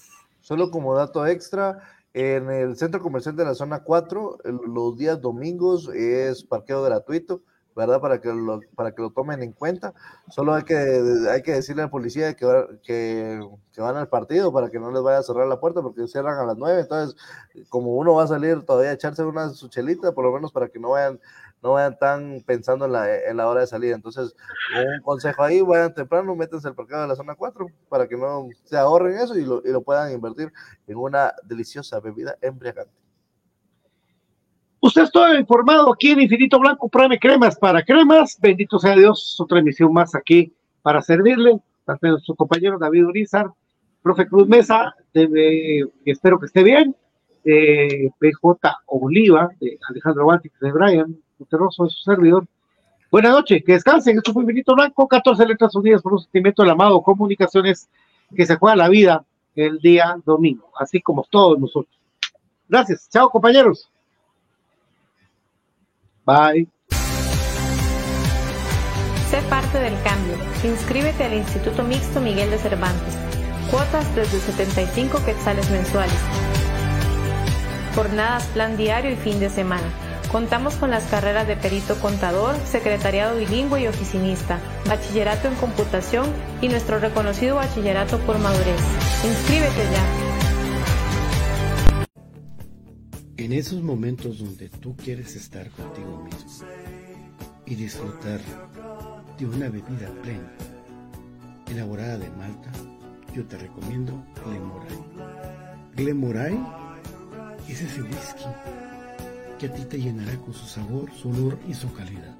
Solo como dato extra, en el centro comercial de la zona cuatro, los días domingos es parqueo gratuito, ¿verdad? Para que lo, para que lo tomen en cuenta. Solo hay que, hay que decirle al policía que, que, que van al partido para que no les vaya a cerrar la puerta, porque cierran a las nueve. Entonces, como uno va a salir todavía a echarse una su chelita, por lo menos para que no vayan, no vayan tan pensando en la, en la hora de salida. Entonces, un consejo ahí, vayan temprano, métanse al parqueo de la zona cuatro para que no se ahorren eso y lo, y lo puedan invertir en una deliciosa bebida embriagante. Usted está informado aquí en Infinito Blanco, Prime Cremas para Cremas, bendito sea Dios, otra emisión más aquí para servirle, a su compañero David Urizar, profe Cruz Mesa, debe, espero que esté bien, eh, P J Oliva, de Alejandro Bántic, de Brian Monterroso, de su servidor. Buenas noches, que descansen. Esto fue Infinito Blanco, catorce letras unidas por un sentimiento del amado, Comunicaciones, que se juega la vida el día domingo, así como todos nosotros. Gracias, chao compañeros. Bye. Sé parte del cambio. Inscríbete al Instituto Mixto Miguel de Cervantes. Cuotas desde setenta y cinco quetzales mensuales. Jornadas, plan diario y fin de semana. Contamos con las carreras de perito contador, secretariado bilingüe y oficinista, bachillerato en computación y nuestro reconocido bachillerato por madurez. Inscríbete ya. En esos momentos donde tú quieres estar contigo mismo y disfrutar de una bebida plena, elaborada de malta, yo te recomiendo Glen Moray. Glen Moray es ese whisky que a ti te llenará con su sabor, su olor y su calidad.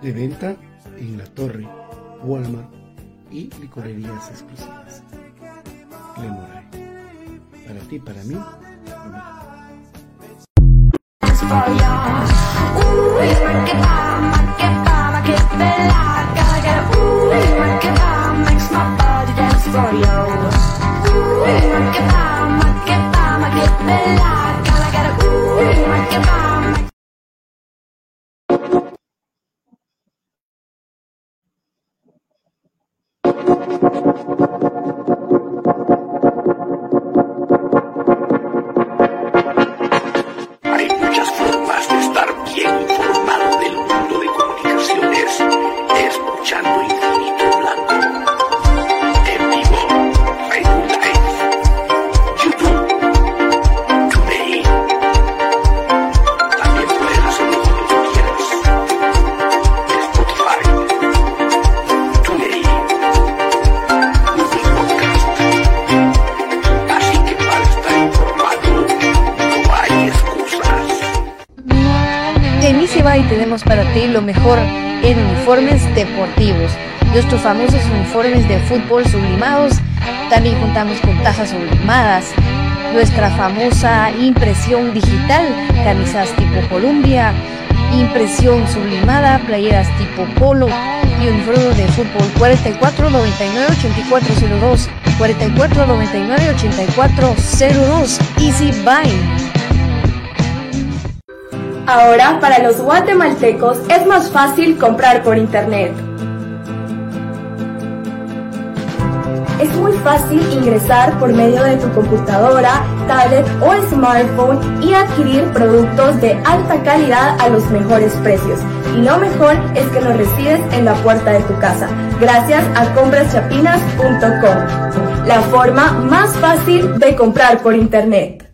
De venta en La Torre, Walmart y licorerías exclusivas. Glen Moray. Para ti, para mí, lo mejor. Deportivos, nuestros famosos uniformes de fútbol sublimados, también contamos con tazas sublimadas, nuestra famosa impresión digital, camisas tipo Columbia, impresión sublimada, playeras tipo Polo y uniformes de fútbol cuarenta y cuatro noventa y nueve ochenta y cuatro cero dos, cuarenta y cuatro noventa y nueve ochenta y cuatro cero dos, Easy Buy. Ahora, para los guatemaltecos, es más fácil comprar por internet. Es muy fácil ingresar por medio de tu computadora, tablet o smartphone y adquirir productos de alta calidad a los mejores precios. Y lo mejor es que los recibes en la puerta de tu casa, gracias a compras chapinas punto com, la forma más fácil de comprar por internet.